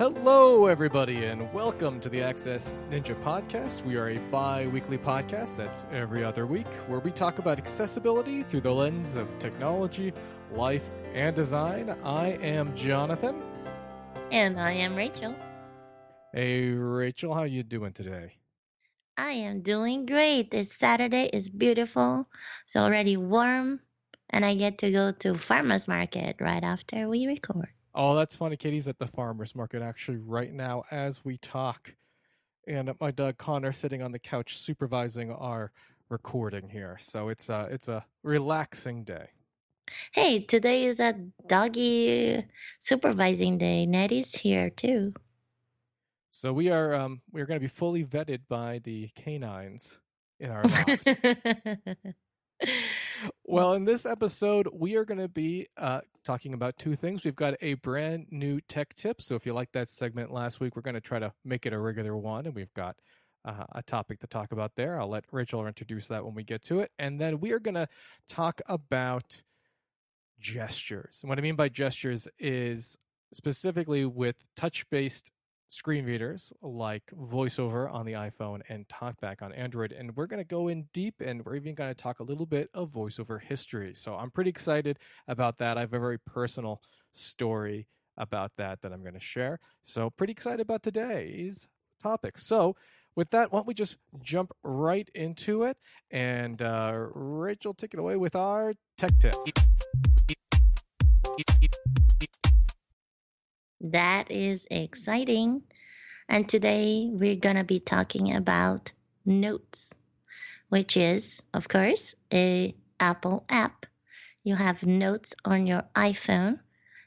Hello, everybody, and welcome to the Access Ninja Podcast. We are a bi-weekly podcast that's every other week where we talk about accessibility through the lens of technology, life, and design. I am Jonathan. And I am Rachel. Hey, Rachel, how you doing today? I am doing great. It's Saturday. It's beautiful. It's already warm, and I get to go to farmer's market right after we record. Oh, that's funny. Katie's at the farmer's market actually right now as we talk. And my dog Connor sitting on the couch supervising our recording here. So it's a relaxing day. Hey, today is a doggy supervising day. Nettie's here too. So we are going to be fully vetted by the canines in our lives. Well, in this episode, we are going to be talking about two things. We've got a brand new tech tip. So if you liked that segment last week, we're going to try to make it a regular one. And we've got a topic to talk about there. I'll let Rachel introduce that when we get to it. And then we are going to talk about gestures. And what I mean by gestures is specifically with touch-based screen readers like VoiceOver on the iPhone and TalkBack on Android. And we're going to go in deep, and we're even going to talk a little bit of VoiceOver history. So I'm pretty excited about that. I have a very personal story about that I'm going to share. So pretty excited about today's topic. So with that, why don't we just jump right into it? And Rachel, take it away with our tech tip. That is exciting. And today we're going to be talking about Notes, which is, of course, an Apple app. You have Notes on your iPhone,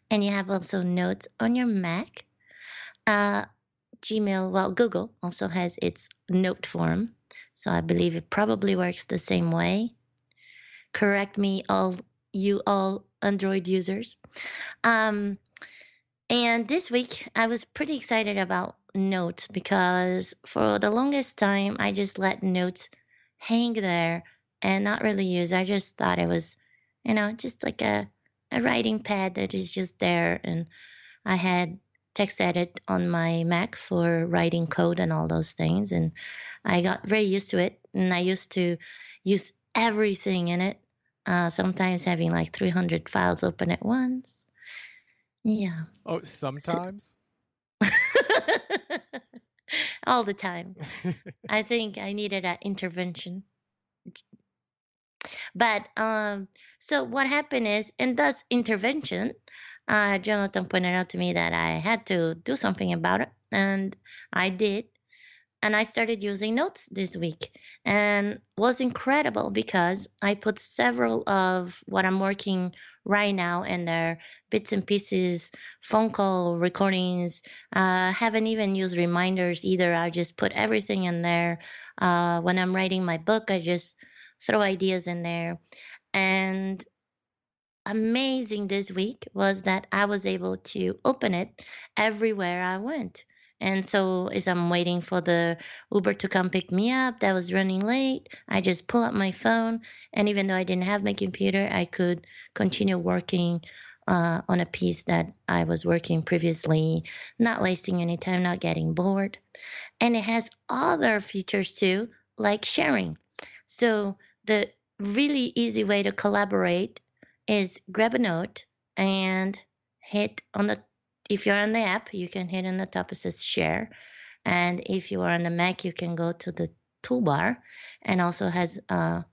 and you have also Notes on your Mac. Google also has its note form. So I believe it probably works the same way. Correct me, all Android users. And this week, I was pretty excited about Notes because for the longest time, I just let Notes hang there and not really use. I just thought it was, just like a writing pad that is just there. And I had TextEdit on my Mac for writing code and all those things. And I got very used to it. And I used to use everything in it, sometimes having like 300 files open at once. Yeah. Oh, sometimes? All the time. I think I needed an intervention. But so what happened is, in this intervention, Jonathan pointed out to me that I had to do something about it, and I did. And I started using Notes this week, and was incredible because I put several of what I'm working right now in there, bits and pieces, phone call recordings. Haven't even used reminders either. I just put everything in there. When I'm writing my book, I just throw ideas in there. And amazing this week was that I was able to open it everywhere I went. And so as I'm waiting for the Uber to come pick me up that was running late, I just pull up my phone. And even though I didn't have my computer, I could continue working on a piece that I was working previously, not wasting any time, not getting bored. And it has other features too, like sharing. So the really easy way to collaborate is grab a note and hit on the If you're on the app, you can hit on the top, it says share. And if you are on the Mac, you can go to the toolbar and also has add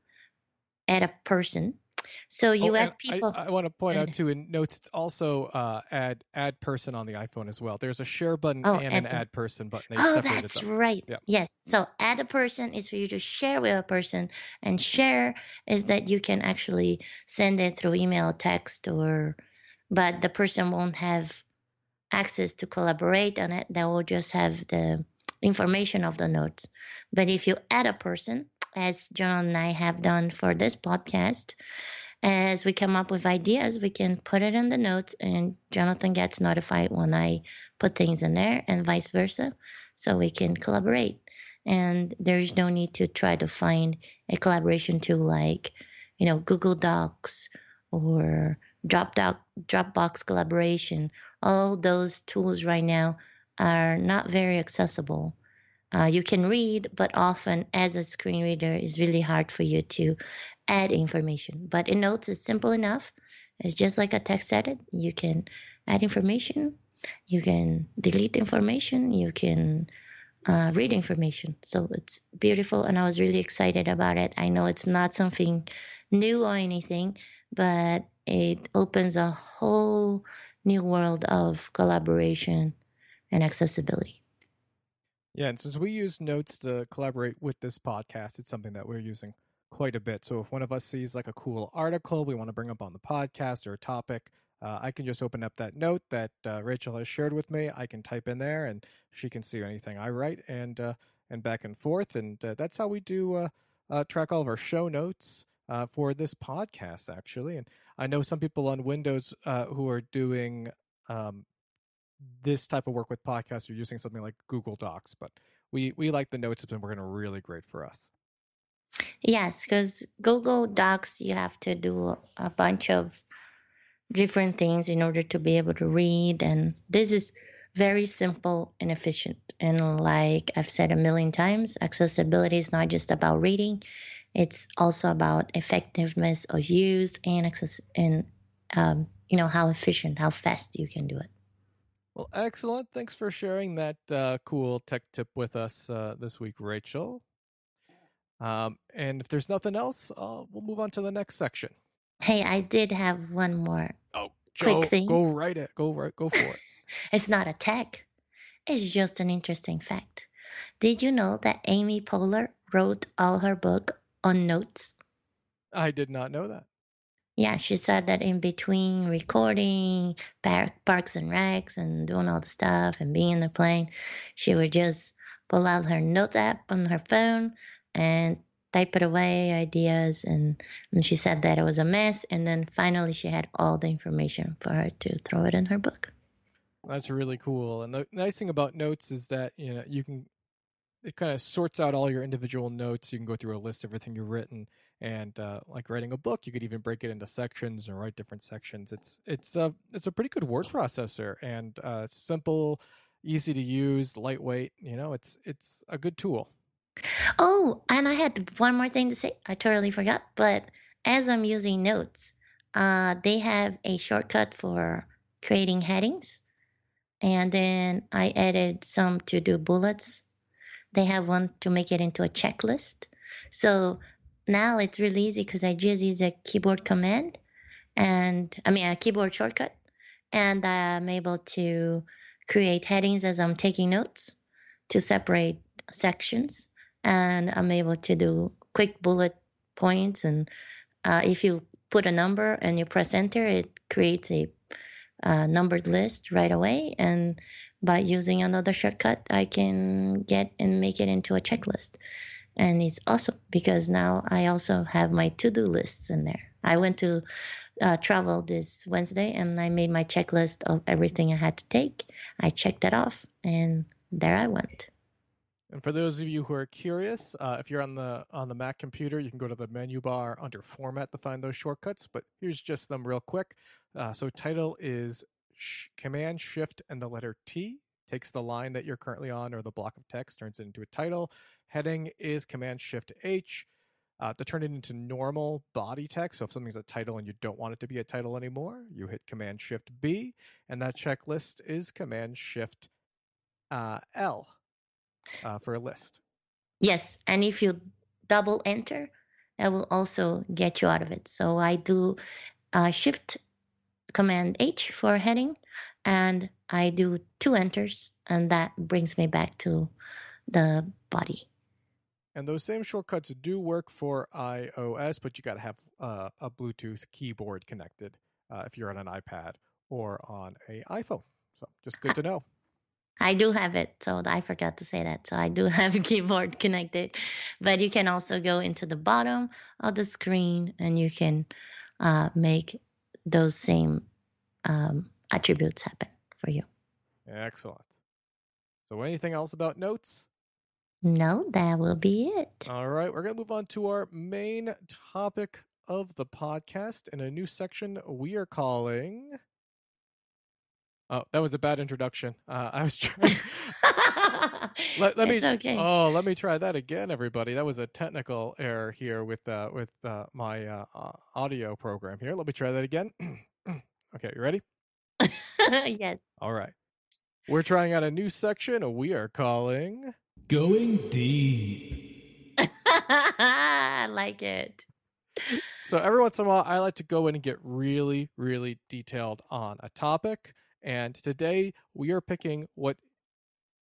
a person. So you add people. I want to point out too, in Notes, it's also add person on the iPhone as well. There's a share button and an add person button. Oh, that's right. Yeah. Yes. So add a person is for you to share with a person. And share is that you can actually send it through email, text, but the person won't have access to collaborate on it. That will just have the information of the notes. But if you add a person, as John and I have done for this podcast, as we come up with ideas, we can put it in the notes, and Jonathan gets notified when I put things in there, and vice versa, so we can collaborate. And there's no need to try to find a collaboration tool like, Google Docs or Dropbox collaboration. All those tools right now are not very accessible. You can read, but often as a screen reader, it's really hard for you to add information. But in Notes, it's simple enough. It's just like a text edit. You can add information. You can delete information. You can read information. So it's beautiful, and I was really excited about it. I know it's not something new or anything, but it opens a whole new world of collaboration and accessibility. Yeah, and since we use Notes to collaborate with this podcast, it's something that we're using quite a bit. So if one of us sees like a cool article we want to bring up on the podcast or a topic, I can just open up that note that Rachel has shared with me. I can type in there, and she can see anything I write, and back and forth. And that's how we do track all of our show notes for this podcast, actually. And I know some people on Windows who are doing this type of work with podcasts are using something like Google Docs, but we like the Notes. It's been working really great for us. Yes, because Google Docs, you have to do a bunch of different things in order to be able to read. And this is very simple and efficient. And like I've said a million times, accessibility is not just about reading. It's also about effectiveness of use and access, and how efficient, how fast you can do it. Well, excellent. Thanks for sharing that cool tech tip with us this week, Rachel. And if there's nothing else, we'll move on to the next section. Hey, I did have one more quick thing. Go right at it. Go for it. It's not a tech. It's just an interesting fact. Did you know that Amy Poehler wrote all her book on Notes? I did not know that. Yeah, she said that in between recording Parks and Recs and doing all the stuff and being in the plane, she would just pull out her Notes app on her phone and type it away, ideas, and she said that it was a mess, and then finally she had all the information for her to throw it in her book. That's really cool. And the nice thing about Notes is that it kind of sorts out all your individual notes. You can go through a list of everything you've written, and like writing a book, you could even break it into sections and write different sections. It's a pretty good word processor, and simple, easy to use, lightweight. It's a good tool. Oh, and I had one more thing to say. I totally forgot. But as I'm using Notes, they have a shortcut for creating headings. And then I added some to-do bullets. They have one to make it into a checklist. So now it's really easy because I just use a keyboard command. A keyboard shortcut. And I'm able to create headings as I'm taking notes to separate sections. And I'm able to do quick bullet points. And if you put a number and you press enter, it creates a numbered list right away. And by using another shortcut, I can get and make it into a checklist. And it's awesome because now I also have my to-do lists in there. I went to travel this Wednesday, and I made my checklist of everything I had to take. I checked it off, and there I went. And for those of you who are curious, if you're on the Mac computer, you can go to the menu bar under Format to find those shortcuts. But here's just them real quick. So title is Command Shift and the letter T. Takes the line that you're currently on or the block of text, turns it into a title. Heading is Command Shift H to turn it into normal body text. So if something's a title and you don't want it to be a title anymore, you hit Command Shift B, and that checklist is Command Shift L. For a list. Yes, and if you double enter, that will also get you out of it. So I do Shift Command H for heading, and I do two enters, and that brings me back to the body. And those same shortcuts do work for iOS, but you got to have a Bluetooth keyboard connected if you're on an iPad or on an iPhone. So just good to know. I do have it, so I forgot to say that. So I do have a keyboard connected, but you can also go into the bottom of the screen, and you can make those same attributes happen for you. Excellent. So anything else about Notes? No, that will be it. All right, we're going to move on to our main topic of the podcast in a new section we are calling Oh, that was a bad introduction. I was trying. It's okay. Oh, let me try that again, everybody. That was a technical error here with my audio program here. Let me try that again. Okay, you ready? Yes. All right. We're trying out a new section we are calling Going Deep. I like it. So every once in a while, I like to go in and get really, really detailed on a topic. And today we are picking what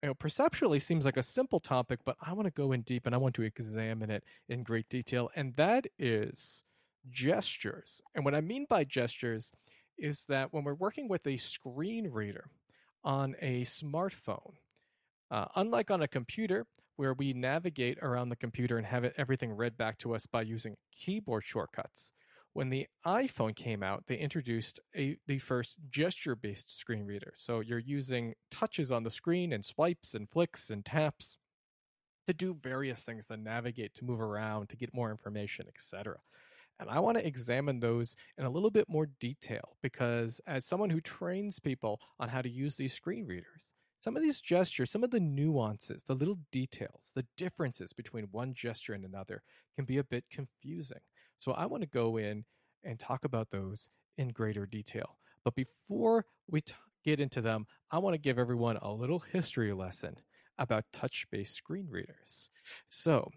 perceptually seems like a simple topic, but I want to go in deep and I want to examine it in great detail. And that is gestures. And what I mean by gestures is that when we're working with a screen reader on a smartphone, unlike on a computer, where we navigate around the computer and have everything read back to us by using keyboard shortcuts. When the iPhone came out, they introduced the first gesture-based screen reader. So you're using touches on the screen and swipes and flicks and taps to do various things, to navigate, to move around, to get more information, etc. And I want to examine those in a little bit more detail because as someone who trains people on how to use these screen readers, some of these gestures, some of the nuances, the little details, the differences between one gesture and another can be a bit confusing. So I want to go in and talk about those in greater detail. But before we get into them, I want to give everyone a little history lesson about touch-based screen readers. So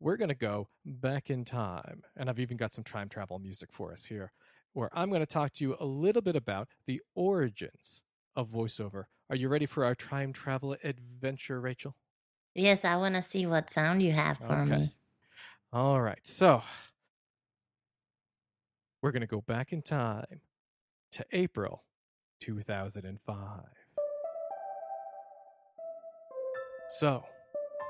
we're going to go back in time, and I've even got some time travel music for us here, where I'm going to talk to you a little bit about the origins of VoiceOver. Are you ready for our time travel adventure, Rachel? Yes, I want to see what sound you have for me. All right, so we're going to go back in time to April 2005. So,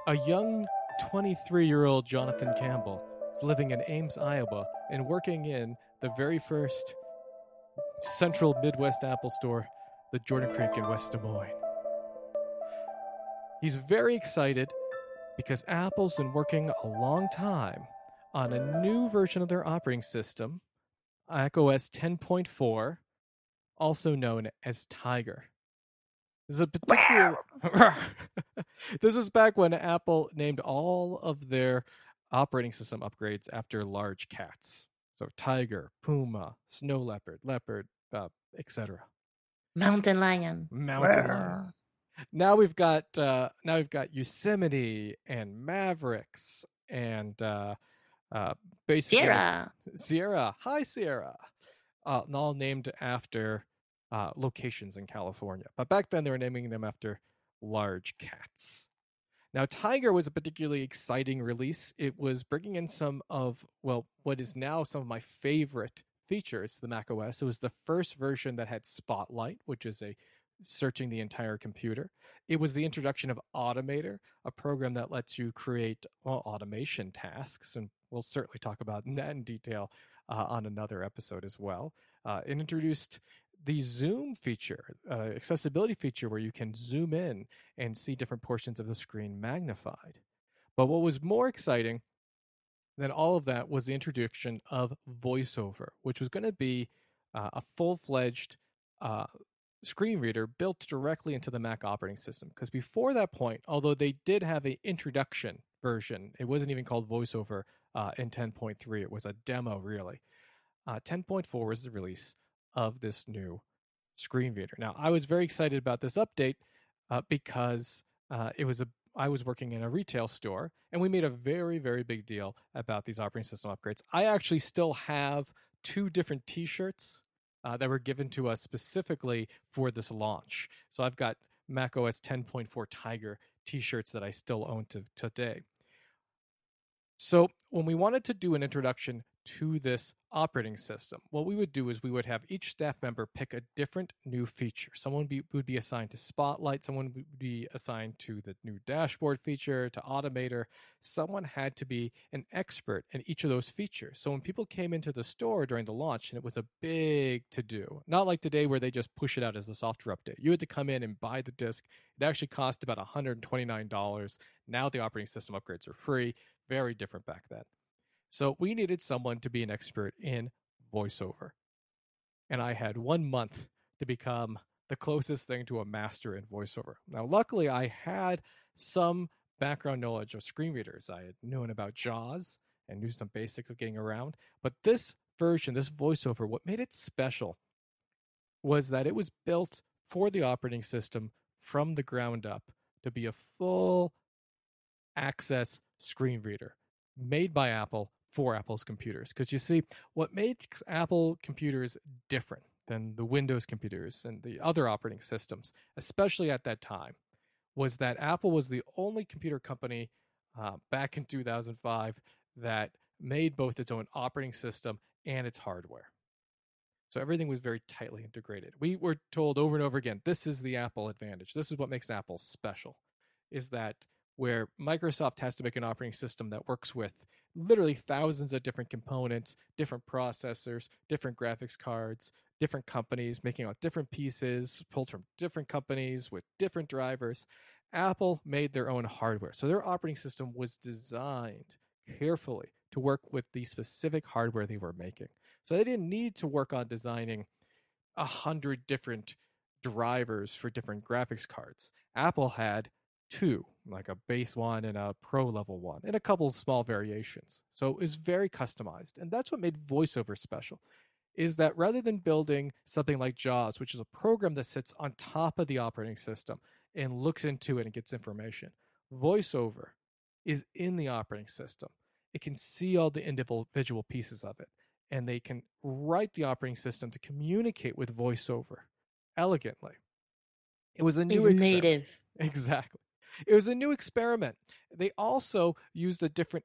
a young 23-year-old Jonathan Campbell is living in Ames, Iowa, and working in the very first Central Midwest Apple store, the Jordan Creek in West Des Moines. He's very excited because Apple's been working a long time on a new version of their operating system, iOS 10.4, also known as Tiger. This is a particular. This is back when Apple named all of their operating system upgrades after large cats, so Tiger, Puma, Snow Leopard, Leopard, etc. Mountain Lion. Now we've got Yosemite and Mavericks and basically Sierra. Hi, Sierra. And all named after locations in California. But back then they were naming them after large cats. Now, Tiger was a particularly exciting release. It was bringing in some of, what is now some of my favorite features the Mac OS. It was the first version that had Spotlight, which is a searching the entire computer. It was the introduction of Automator, a program that lets you create automation tasks, and we'll certainly talk about that in detail on another episode as well. It introduced the zoom feature, accessibility feature, where you can zoom in and see different portions of the screen magnified. But what was more exciting then all of that was the introduction of VoiceOver, which was going to be a full-fledged screen reader built directly into the Mac operating system. Because before that point, although they did have an introduction version, it wasn't even called VoiceOver in 10.3. It was a demo, really. 10.4 was the release of this new screen reader. Now, I was very excited about this update because I was working in a retail store, and we made a very, very big deal about these operating system upgrades. I actually still have two different T-shirts that were given to us specifically for this launch. So I've got Mac OS 10.4 Tiger T-shirts that I still own to today. So when we wanted to do an introduction to this operating system, what we would do is we would have each staff member pick a different new feature. Someone would be assigned to Spotlight, someone would be assigned to the new dashboard feature, to Automator. Someone had to be an expert in each of those features. So when people came into the store during the launch, and it was a big to-do, not like today where they just push it out as a software update. You had to come in and buy the disk. It actually cost about $129. Now the operating system upgrades are free. Very different back then. So we needed someone to be an expert in VoiceOver. And I had 1 month to become the closest thing to a master in VoiceOver. Now, luckily, I had some background knowledge of screen readers. I had known about JAWS and knew some basics of getting around. But this version, this VoiceOver, what made it special was that it was built for the operating system from the ground up to be a full access screen reader made by Apple for Apple's computers. Because you see, what makes Apple computers different than the Windows computers and the other operating systems, especially at that time, was that Apple was the only computer company back in 2005 that made both its own operating system and its hardware. So everything was very tightly integrated. We were told over and over again, this is the Apple advantage. This is what makes Apple special, is that where Microsoft has to make an operating system that works with literally thousands of different components, different processors, different graphics cards, different companies making out different pieces, pulled from different companies with different drivers, Apple made their own hardware. So their operating system was designed carefully to work with the specific hardware they were making. So they didn't need to work on designing 100 different drivers for different graphics cards. Apple had two, like a base one and a pro level one, and a couple of small variations. So it was very customized. And that's what made VoiceOver special, is that rather than building something like JAWS, which is a program that sits on top of the operating system and looks into it and gets information, VoiceOver is in the operating system. It can see all the individual pieces of it. And they can write the operating system to communicate with VoiceOver elegantly. It was a new native. Exactly. It was a new experiment. They also used a different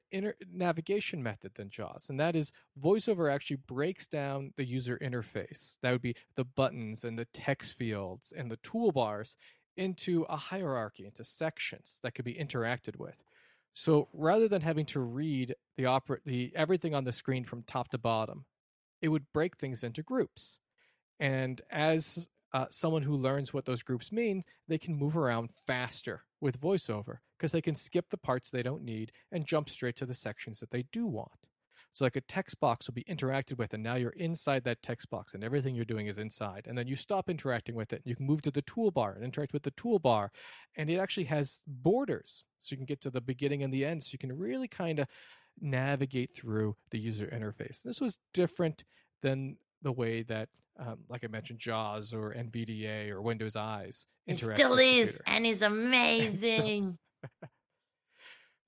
navigation method than JAWS, and that is VoiceOver actually breaks down the user interface. That would be the buttons and the text fields and the toolbars into a hierarchy, into sections that could be interacted with. So rather than having to read the everything on the screen from top to bottom, it would break things into groups. And as someone who learns what those groups mean, they can move around faster with VoiceOver because they can skip the parts they don't need and jump straight to the sections that they do want. So like a text box will be interacted with, and now you're inside that text box and everything you're doing is inside. And then you stop interacting with it and you can move to the toolbar and interact with the toolbar. And it actually has borders, so you can get to the beginning and the end. So you can really kind of navigate through the user interface. This was different than the way that, like I mentioned, JAWS or NVDA or Windows Eyes interact. It still is, and is amazing.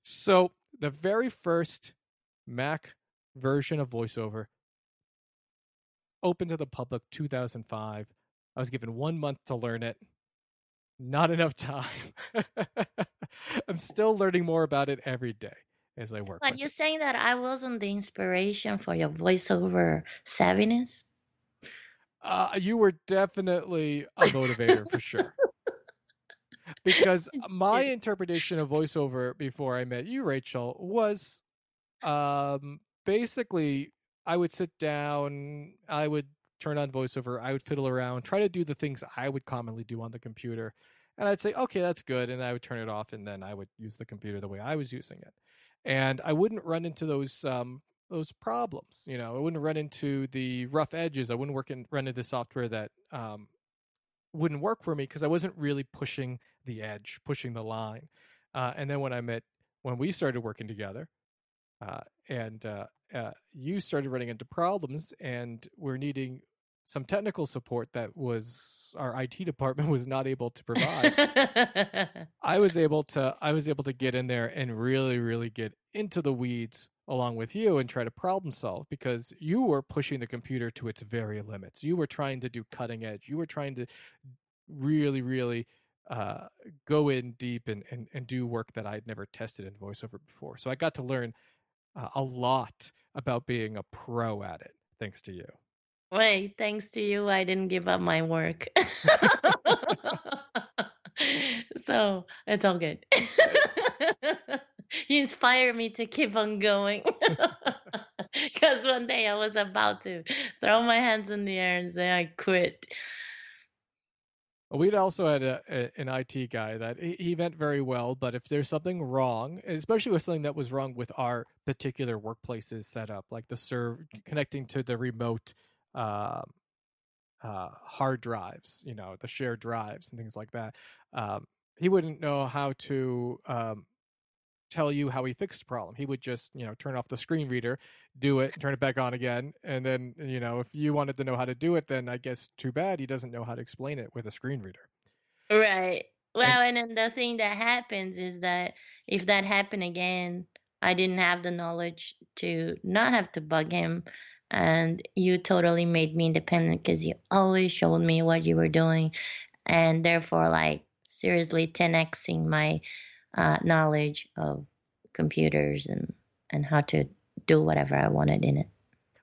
So the very first Mac version of VoiceOver open to the public 2005. I was given 1 month to learn it. Not enough time. I'm still learning more about it every day as I work. But you're saying that I wasn't the inspiration for your VoiceOver savviness? You were definitely a motivator for sure. Because my interpretation of VoiceOver before I met you, Rachel, was basically I would sit down, I would turn on VoiceOver, I would fiddle around, try to do the things I would commonly do on the computer. And I'd say, okay, that's good. And I would turn it off, and then I would use the computer the way I was using it. And I wouldn't run into those problems. You know, I wouldn't run into the rough edges. I wouldn't run into software that wouldn't work for me because I wasn't really pushing the edge, pushing the line. And then when we started working together, you started running into problems, and we're needing some technical support that was our IT department was not able to provide. I was able to get in there and really, really get into the weeds along with you and try to problem solve, because you were pushing the computer to its very limits. You were trying to do cutting edge. You were trying to really, really go in deep and do work that I'd never tested in VoiceOver before. So I got to learn a lot about being a pro at it, thanks to you. Wait, thanks to you, I didn't give up my work. So it's all good. You inspired me to keep on going. Because one day I was about to throw my hands in the air and say I quit. We'd also had an IT guy that he meant very well, but if there's something wrong, especially with something that was wrong with our particular workplaces set up, like the connecting to the remote hard drives, you know, the shared drives and things like that. He wouldn't know how to tell you how he fixed the problem. He would just, you know, turn off the screen reader, do it, turn it back on again. And then, you know, if you wanted to know how to do it, then I guess too bad. He doesn't know how to explain it with a screen reader. Right. Well, and then the thing that happens is that if that happened again, I didn't have the knowledge to not have to bug him. And you totally made me independent because you always showed me what you were doing. And therefore, like, seriously 10xing my knowledge of computers and how to do whatever I wanted in it.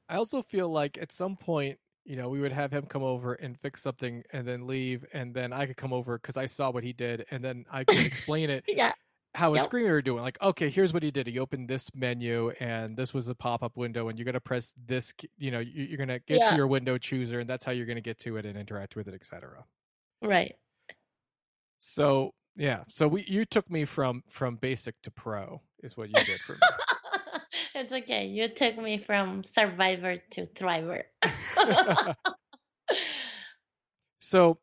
I also feel like at some point, you know, we would have him come over and fix something and then leave. And then I could come over because I saw what he did. And then I could explain it. Yeah. How a screener are doing, like, okay, here's what he did. He opened this menu and this was a pop-up window and you're going to press this, you know, you're going to get to your window chooser and that's how you're going to get to it and interact with it, etc. Right. So, yeah. So you took me from basic to pro is what you did for me. It's okay. You took me from survivor to thriver. So,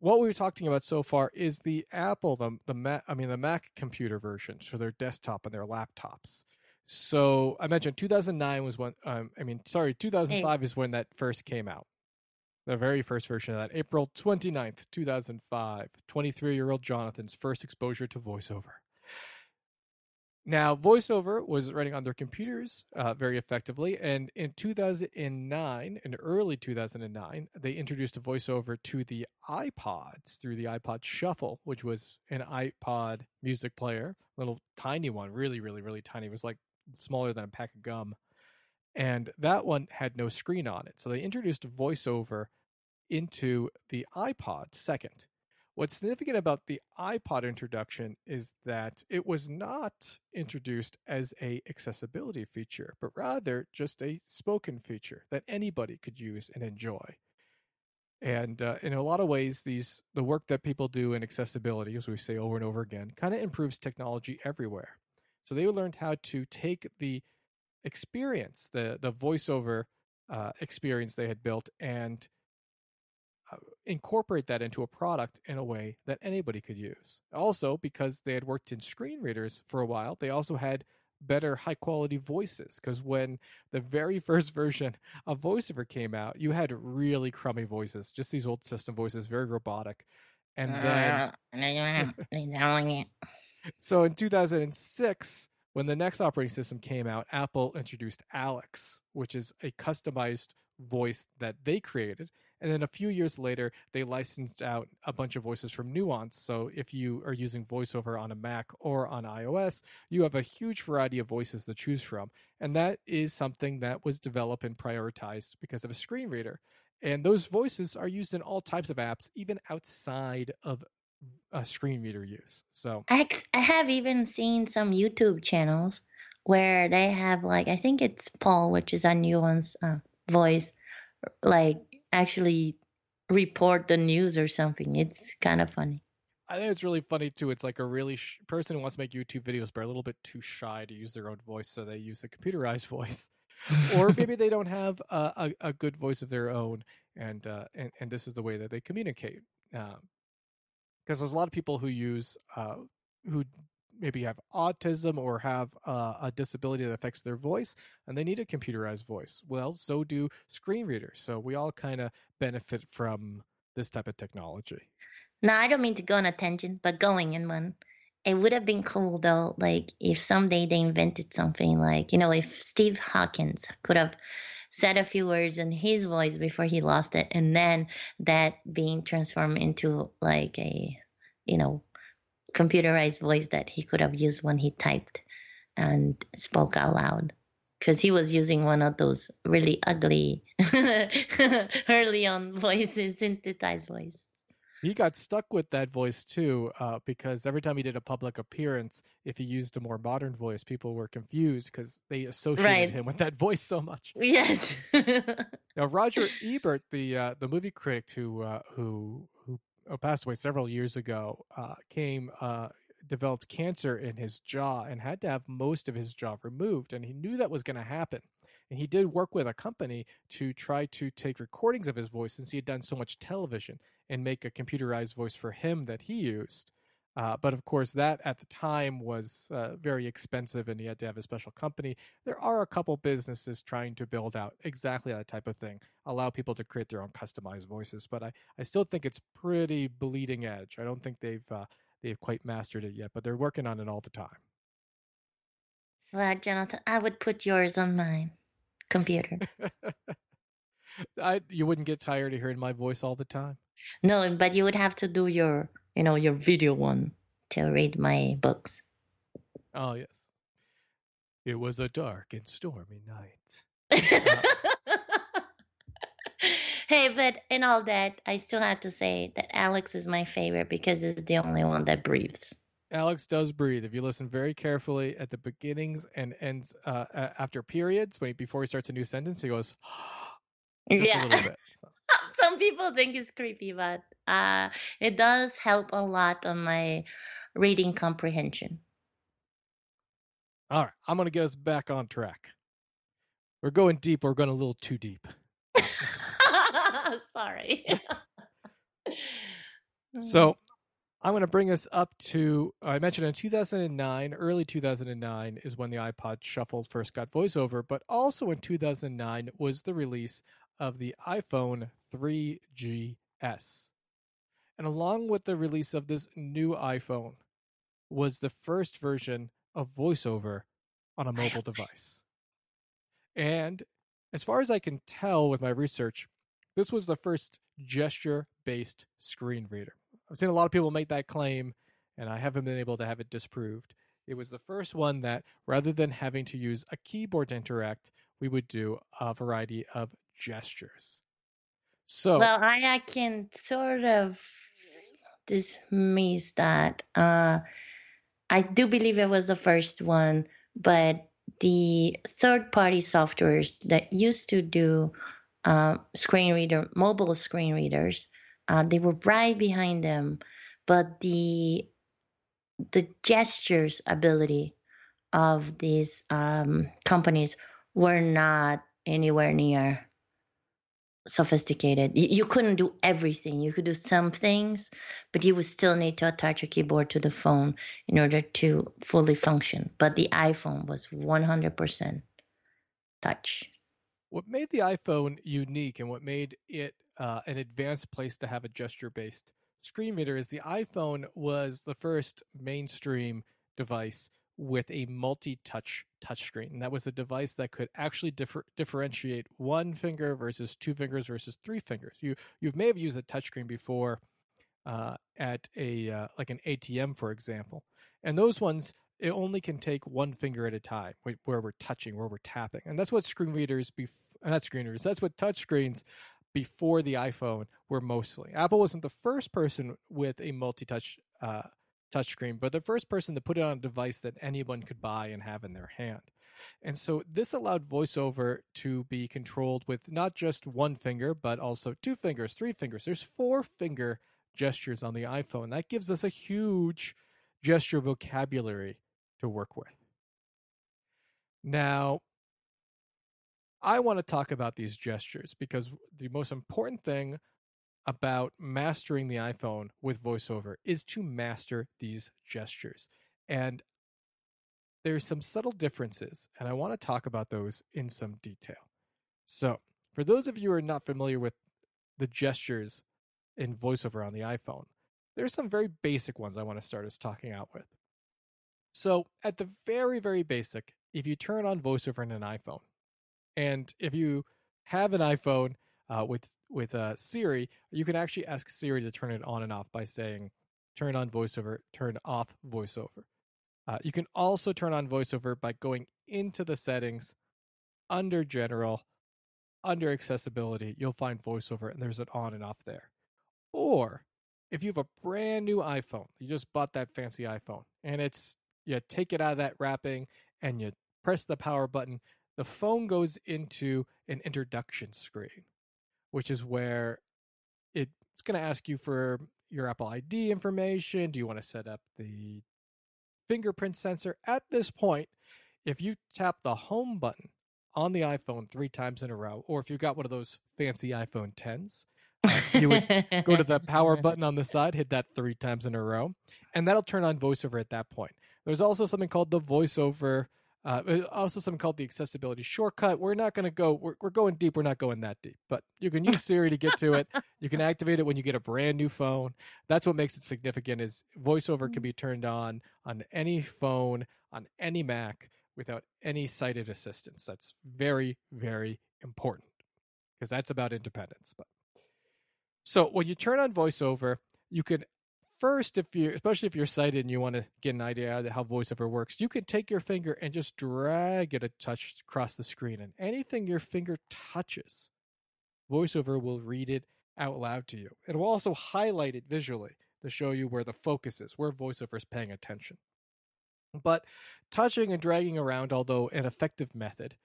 what we've talked about so far is the Apple, the Mac computer versions for their desktop and their laptops. So I mentioned 2009 was when 2005 is when that first came out. The very first version of that, April 29th, 2005, 23-year-old Jonathan's first exposure to VoiceOver. Now, VoiceOver was running on their computers very effectively, and in 2009, in early 2009, they introduced VoiceOver to the iPods through the iPod Shuffle, which was an iPod music player, little tiny one, really, really, really tiny. It was like smaller than a pack of gum, and that one had no screen on it. So they introduced VoiceOver into the iPod second. What's significant about the iPod introduction is that it was not introduced as a accessibility feature, but rather just a spoken feature that anybody could use and enjoy. And in a lot of ways, the work that people do in accessibility, as we say over and over again, kind of improves technology everywhere. So they learned how to take the experience, the VoiceOver experience they had built, and incorporate that into a product in a way that anybody could use. Also, because they had worked in screen readers for a while, they also had better high quality voices, because when the very first version of VoiceOver came out, you had really crummy voices, just these old system voices, very robotic. And then so in 2006, when the next operating system came out, Apple introduced Alex, which is a customized voice that they created. And then a few years later, they licensed out a bunch of voices from Nuance. So if you are using VoiceOver on a Mac or on iOS, you have a huge variety of voices to choose from. And that is something that was developed and prioritized because of a screen reader. And those voices are used in all types of apps, even outside of a screen reader use. So I have even seen some YouTube channels where they have, like, I think it's Paul, which is a Nuance voice, like, actually report the news or something. It's kind of funny. I think it's really funny too. It's like a really person who wants to make YouTube videos but are a little bit too shy to use their own voice, so they use the computerized voice. Or maybe they don't have a good voice of their own, and this is the way that they communicate. Because there's a lot of people who use who maybe have autism or have a disability that affects their voice, and they need a computerized voice. Well, so do screen readers. So we all kind of benefit from this type of technology. Now, I don't mean to go on a tangent, but going in one, it would have been cool though, like if someday they invented something like, you know, if Steve Hawkins could have said a few words in his voice before he lost it, and then that being transformed into like a, you know, computerized voice that he could have used when he typed and spoke out loud, because he was using one of those really ugly early on voices, synthesized voice. He got stuck with that voice too, because every time he did a public appearance, if he used a more modern voice, people were confused because they associated him with that voice so much. Yes. Now, Roger Ebert, the movie critic who passed away several years ago, developed cancer in his jaw and had to have most of his jaw removed. And he knew that was going to happen. And he did work with a company to try to take recordings of his voice since he had done so much television and make a computerized voice for him that he used. But of course, that at the time was very expensive, and he had to have a special company. There are a couple businesses trying to build out exactly that type of thing, allow people to create their own customized voices. But I still think it's pretty bleeding edge. I don't think they've quite mastered it yet, but they're working on it all the time. Well, Jonathan, I would put yours on mine computer. You wouldn't get tired of hearing my voice all the time? No, but you would have to do your video one to read my books. Oh, yes. It was a dark and stormy night. Hey, but in all that, I still have to say that Alex is my favorite because it's the only one that breathes. Alex does breathe. If you listen very carefully at the beginnings and ends after periods, before he starts a new sentence, he goes, a little bit. So. Some people think it's creepy, but it does help a lot on my reading comprehension. All right. I'm going to get us back on track. We're going deep. We're going a little too deep. Sorry. So I'm going to bring us up to, I mentioned in 2009, early 2009 is when the iPod Shuffle first got VoiceOver, but also in 2009 was the release of the iPhone 3GS. And along with the release of this new iPhone was the first version of VoiceOver on a mobile device. And as far as I can tell with my research, this was the first gesture-based screen reader. I've seen a lot of people make that claim, and I haven't been able to have it disproved. It was the first one that, rather than having to use a keyboard to interact, we would do a variety of gestures. So, well, I can sort of dismiss that. I do believe it was the first one, but the third-party softwares that used to do mobile screen readers, they were right behind them, but the gestures ability of these companies were not anywhere near sophisticated. You couldn't do everything. You could do some things, but you would still need to attach a keyboard to the phone in order to fully function. But the iPhone was 100% touch. What made the iPhone unique and what made it an advanced place to have a gesture-based screen reader is the iPhone was the first mainstream device with a multi-touch touchscreen. And that was a device that could actually differentiate one finger versus two fingers versus three fingers. You may have used a touchscreen before at a like an ATM, for example. And those ones, it only can take one finger at a time where we're touching, where we're tapping. And that's what that's what touchscreens before the iPhone were mostly. Apple wasn't the first person with a multi-touch touchscreen, but the first person to put it on a device that anyone could buy and have in their hand. And so this allowed VoiceOver to be controlled with not just one finger, but also two fingers, three fingers. There's four finger gestures on the iPhone. That gives us a huge gesture vocabulary to work with. Now, I want to talk about these gestures because the most important thing about mastering the iPhone with VoiceOver is to master these gestures. And there's some subtle differences, and I want to talk about those in some detail. So, for those of you who are not familiar with the gestures in VoiceOver on the iPhone, there's some very basic ones I want to start us talking out with. So, at the very, very basic, if you turn on VoiceOver in an iPhone, and if you have an iPhone with Siri, you can actually ask Siri to turn it on and off by saying, turn on VoiceOver, turn off VoiceOver. You can also turn on VoiceOver by going into the settings, under General, under Accessibility, you'll find VoiceOver, and there's an on and off there. Or if you have a brand new iPhone, you just bought that fancy iPhone, and you take it out of that wrapping, and you press the power button, the phone goes into an introduction screen, which is where it's going to ask you for your Apple ID information. Do you want to set up the fingerprint sensor? At this point, if you tap the home button on the iPhone 3 times in a row, or if you got one of those fancy iPhone 10s, you would go to the power button on the side, hit that 3 times in a row, and that'll turn on VoiceOver at that point. There's also something called the VoiceOver, also something called the accessibility shortcut. We're not going to go, we're going deep. We're not going that deep, but you can use Siri to get to it. You can activate it when you get a brand new phone. That's what makes it significant is VoiceOver can be turned on any phone, on any Mac without any sighted assistance. That's very, very important because that's about independence. But so when you turn on VoiceOver, you can first, especially if you're sighted and you want to get an idea of how VoiceOver works, you can take your finger and just drag it a touch across the screen. And anything your finger touches, VoiceOver will read it out loud to you. It will also highlight it visually to show you where the focus is, where VoiceOver is paying attention. But touching and dragging around, although an effective method,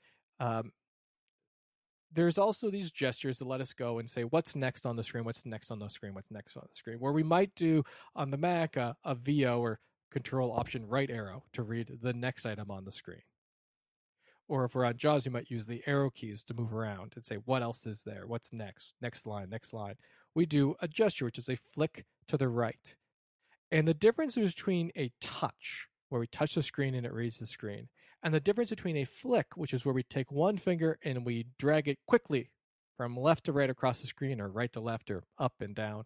there's also these gestures that let us go and say, what's next on the screen? What's next on the screen? What's next on the screen? Where we might do on the Mac a VO or control option right arrow to read the next item on the screen. Or if we're on JAWS, you might use the arrow keys to move around and say, what else is there? What's next? Next line, next line. We do a gesture, which is a flick to the right. And the difference between a touch, where we touch the screen and it reads the screen, and the difference between a flick, which is where we take one finger and we drag it quickly from left to right across the screen or right to left or up and down,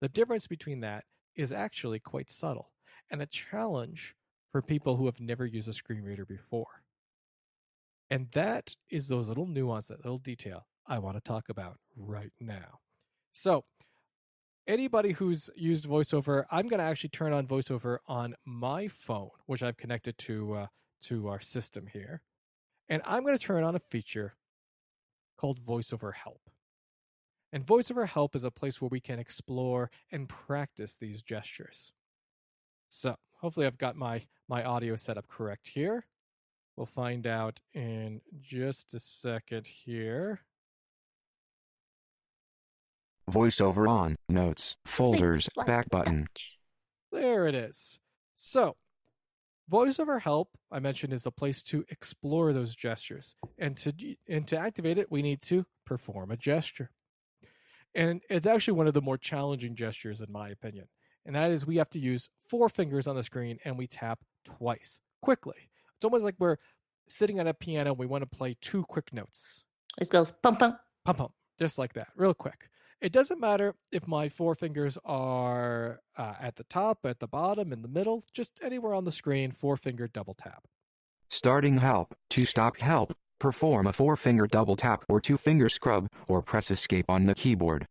the difference between that is actually quite subtle and a challenge for people who have never used a screen reader before. And that is those little nuance, that little detail I want to talk about right now. So anybody who's used VoiceOver, I'm going to actually turn on VoiceOver on my phone, which I've connected to our system here. And I'm going to turn on a feature called VoiceOver Help. And VoiceOver Help is a place where we can explore and practice these gestures. So hopefully I've got my audio set up correct here. We'll find out in just a second here. VoiceOver on, Notes, Folders, Back button. There it is. So VoiceOver Help, I mentioned, is a place to explore those gestures. And to activate it, we need to perform a gesture. And it's actually one of the more challenging gestures, in my opinion. And that is we have to use 4 fingers on the screen and we tap twice quickly. It's almost like we're sitting at a piano and we want to play 2 quick notes. It goes pum pum. Pum pum. Just like that, real quick. It doesn't matter if my 4 fingers are at the top, at the bottom, in the middle, just anywhere on the screen, 4-finger double tap. Starting help, to stop help, perform a 4-finger double tap or 2-finger scrub, or press escape on the keyboard.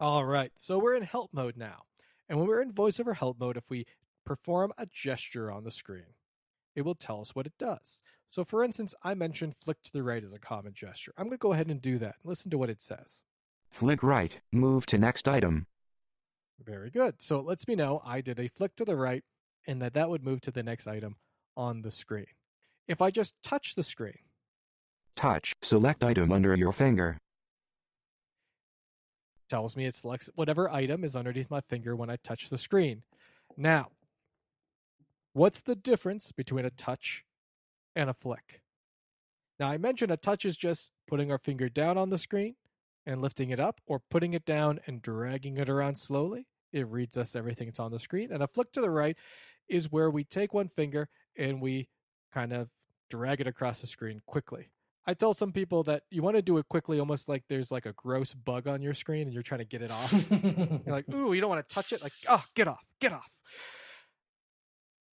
All right, so we're in help mode now. And when we're in VoiceOver help mode, if we perform a gesture on the screen, it will tell us what it does. So for instance, I mentioned flick to the right as a common gesture. I'm going to go ahead and do that. Listen to what it says. Flick right, move to next item. Very good. So it lets me know I did a flick to the right and that would move to the next item on the screen. If I just touch the screen. Touch, select item under your finger. Tells me it selects whatever item is underneath my finger when I touch the screen. Now, what's the difference between a touch and a flick? Now, I mentioned a touch is just putting our finger down on the screen and lifting it up, or putting it down and dragging it around slowly. It reads us everything that's on the screen. And a flick to the right is where we take one finger and we kind of drag it across the screen quickly. I tell some people that you want to do it quickly, almost like there's like a gross bug on your screen and you're trying to get it off. You're like, ooh, you don't want to touch it. Like, oh, get off, get off.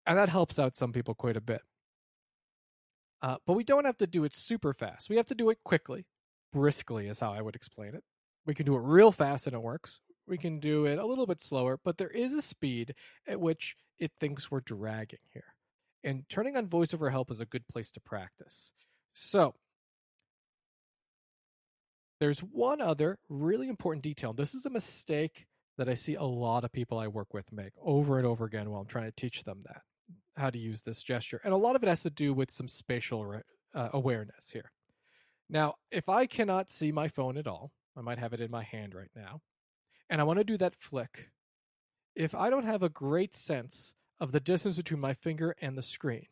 And that helps out some people quite a bit. But we don't have to do it super fast. We have to do it quickly. Briskly is how I would explain it. We can do it real fast and it works. We can do it a little bit slower, but there is a speed at which it thinks we're dragging here. And turning on VoiceOver Help is a good place to practice. So there's one other really important detail. This is a mistake that I see a lot of people I work with make over and over again while I'm trying to teach them that, how to use this gesture. And a lot of it has to do with some spatial awareness here. Now, if I cannot see my phone at all, I might have it in my hand right now, and I want to do that flick. If I don't have a great sense of the distance between my finger and the screen,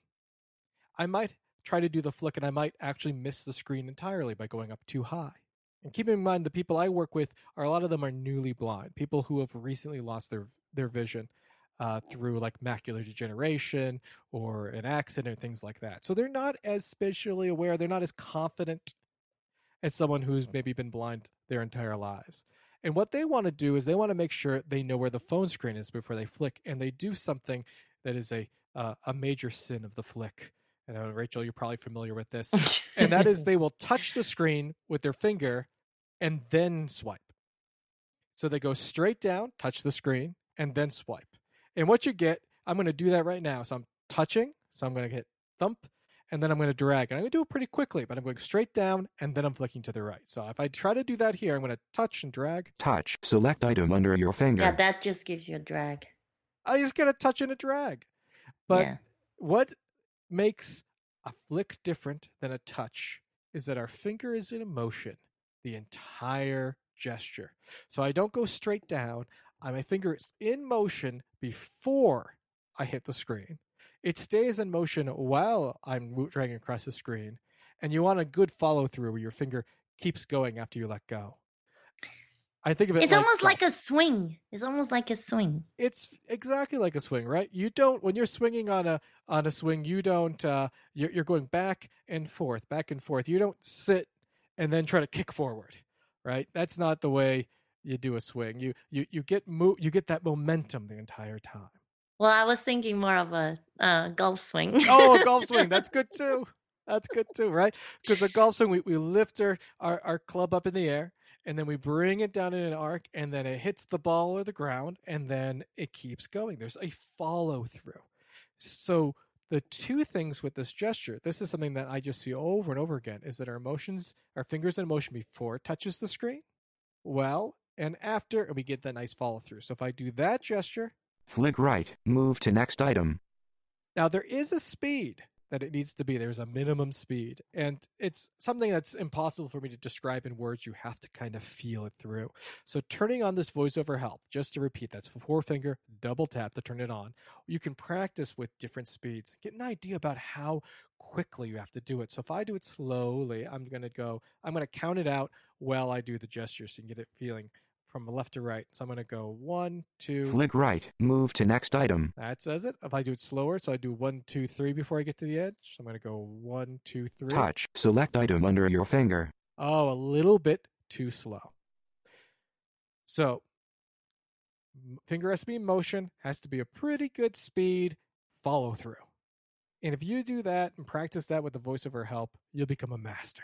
I might try to do the flick, and I might actually miss the screen entirely by going up too high. And keep in mind, the people I work with, are a lot of them are newly blind, people who have recently lost their vision through like macular degeneration or an accident, things like that. So they're not as spatially aware. They're not as confident as someone who's maybe been blind their entire lives. And what they want to do is they want to make sure they know where the phone screen is before they flick, and they do something that is a major sin of the flick. And Rachel, you're probably familiar with this. And that is, they will touch the screen with their finger and then swipe. So they go straight down, touch the screen, and then swipe. And what you get, I'm going to do that right now. So I'm touching, so I'm going to hit thump, and then I'm going to drag. And I'm going to do it pretty quickly, but I'm going straight down, and then I'm flicking to the right. So if I try to do that here, I'm going to touch and drag. Touch. Select item under your finger. Yeah, that just gives you a drag. I just get a touch and a drag. But what makes a flick different than a touch is that our finger is in motion the entire gesture. So I don't go straight down. My finger is in motion before I hit the screen. It stays in motion while I'm dragging across the screen. And you want a good follow through where your finger keeps going after you let go. I think of it. It's like, almost like a swing. It's almost like a swing. It's exactly like a swing, right? You don't, when you're swinging on a swing, you don't. You're going back and forth, back and forth. You don't sit and then try to kick forward, right? That's not the way you do a swing. You get that momentum the entire time. Well, I was thinking more of a golf swing. Oh, golf swing. That's good too. That's good too, right? Because a golf swing, we lift our club up in the air. And then we bring it down in an arc, and then it hits the ball or the ground, and then it keeps going. There's a follow through. So the two things with this gesture, this is something that I just see over and over again, is that our emotions, our fingers in motion before it touches the screen, well, and after, and we get that nice follow through. So if I do that gesture, flick right, move to next item. Now there is a speed that it needs to be. There's a minimum speed. And it's something that's impossible for me to describe in words. You have to kind of feel it through. So turning on this VoiceOver help, just to repeat, that's forefinger, double tap to turn it on. You can practice with different speeds. Get an idea about how quickly you have to do it. So if I do it slowly, I'm going to count it out while I do the gesture so you can get it feeling from left to right. So I'm going to go 1, 2. Flick right. Move to next item. That says it. If I do it slower, so I do 1, 2, 3 before I get to the edge. So I'm going to go 1, 2, 3. Touch. Select item under your finger. Oh, a little bit too slow. So finger has to be in motion, has to be a pretty good speed, follow through. And if you do that and practice that with the VoiceOver help, you'll become a master.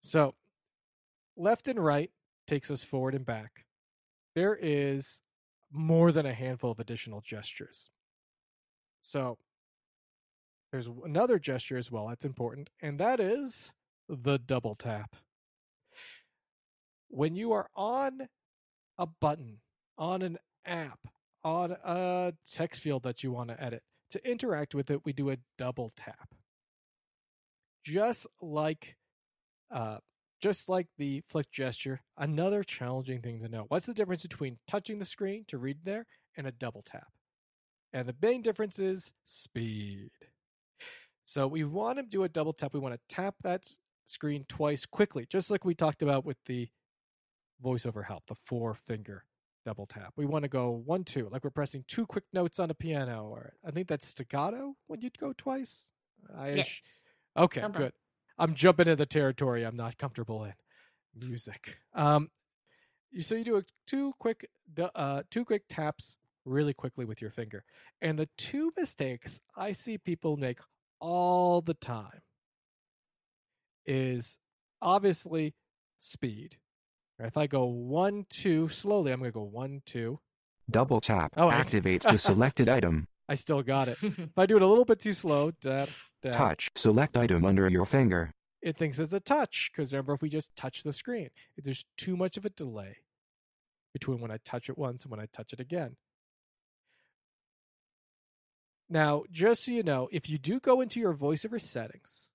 So left and right takes us forward and back. There is more than a handful of additional gestures. So there's another gesture as well that's important, and that is the double tap. When you are on a button, on an app, on a text field that you want to edit, to interact with it, we do a double tap. Just like the flick gesture, another challenging thing to know. What's the difference between touching the screen to read there and a double tap? And the main difference is speed. So we want to do a double tap. We want to tap that screen twice quickly, just like we talked about with the VoiceOver help, the four-finger double tap. We want to go 1, 2, like we're pressing two quick notes on a piano. Or I think that's staccato when you'd go twice. Okay, double. Good. I'm jumping into the territory I'm not comfortable in. Music. So you do two quick taps really quickly with your finger. And the two mistakes I see people make all the time is obviously speed. If I go 1, 2 slowly, I'm going to go 1, 2. Double tap activates the selected item. I still got it. If I do it a little bit too slow, tap. Touch. Select item under your finger. It thinks it's a touch, because remember, if we just touch the screen, there's too much of a delay between when I touch it once and when I touch it again. Now, just so you know, if you do go into your VoiceOver settings,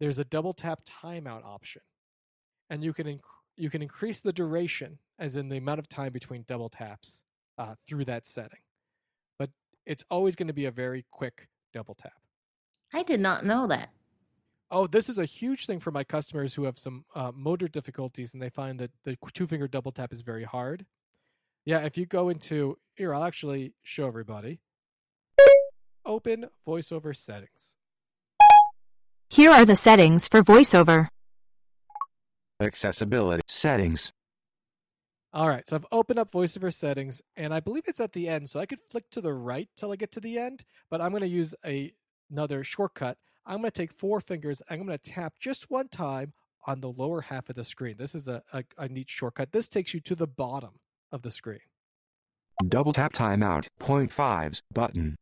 there's a double tap timeout option. And you can increase the duration, as in the amount of time between double taps through that setting. It's always going to be a very quick double tap. I did not know that. Oh, this is a huge thing for my customers who have some motor difficulties, and they find that the two-finger double tap is very hard. Yeah, if you go into here, I'll actually show everybody. Open VoiceOver settings. Here are the settings for VoiceOver. Accessibility settings. All right, so I've opened up VoiceOver settings, and I believe it's at the end, so I could flick to the right till I get to the end, but I'm going to use another shortcut. I'm going to take four fingers. I'm going to tap just one time on the lower half of the screen. This is a neat shortcut. This takes you to the bottom of the screen. Double tap timeout, 0.5s button.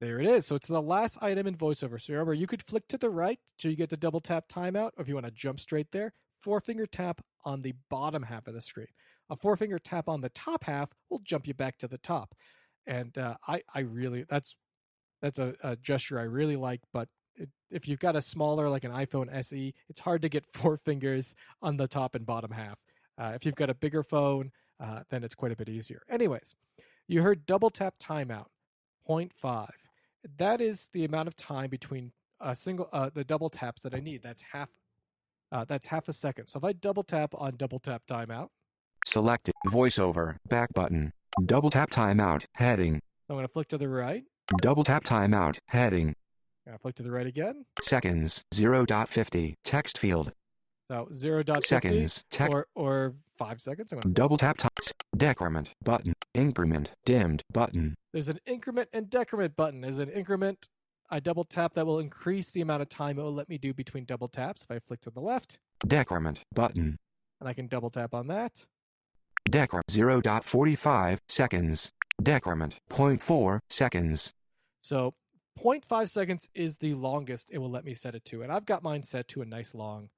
There it is. So it's the last item in VoiceOver. So remember, you could flick to the right till you get the double tap timeout, or if you want to jump straight there, four-finger tap on the bottom half of the screen. A four-finger tap on the top half will jump you back to the top. And that's a gesture I really like, but if you've got a smaller, like an iPhone SE, it's hard to get four fingers on the top and bottom half. If you've got a bigger phone, then it's quite a bit easier. Anyways, you heard double tap timeout, 0.5. That is the amount of time between the double taps that I need. That's half a second. So if I double tap on double tap timeout. Selected VoiceOver back button. Double tap timeout heading. I'm going to flick to the right. Double tap timeout heading. I'm going to flick to the right again. Seconds, 0.50, text field. So 0.50 seconds, or 5 seconds. Double tap decrement button, increment, dimmed button. There's an increment and decrement button. There's an increment. I double tap. That will increase the amount of time it will let me do between double taps. If I flick to the left. Decrement button. And I can double tap on that. Decrement, 0.45 seconds. Decrement, 0.4 seconds. So 0.5 seconds is the longest it will let me set it to, and I've got mine set to a nice long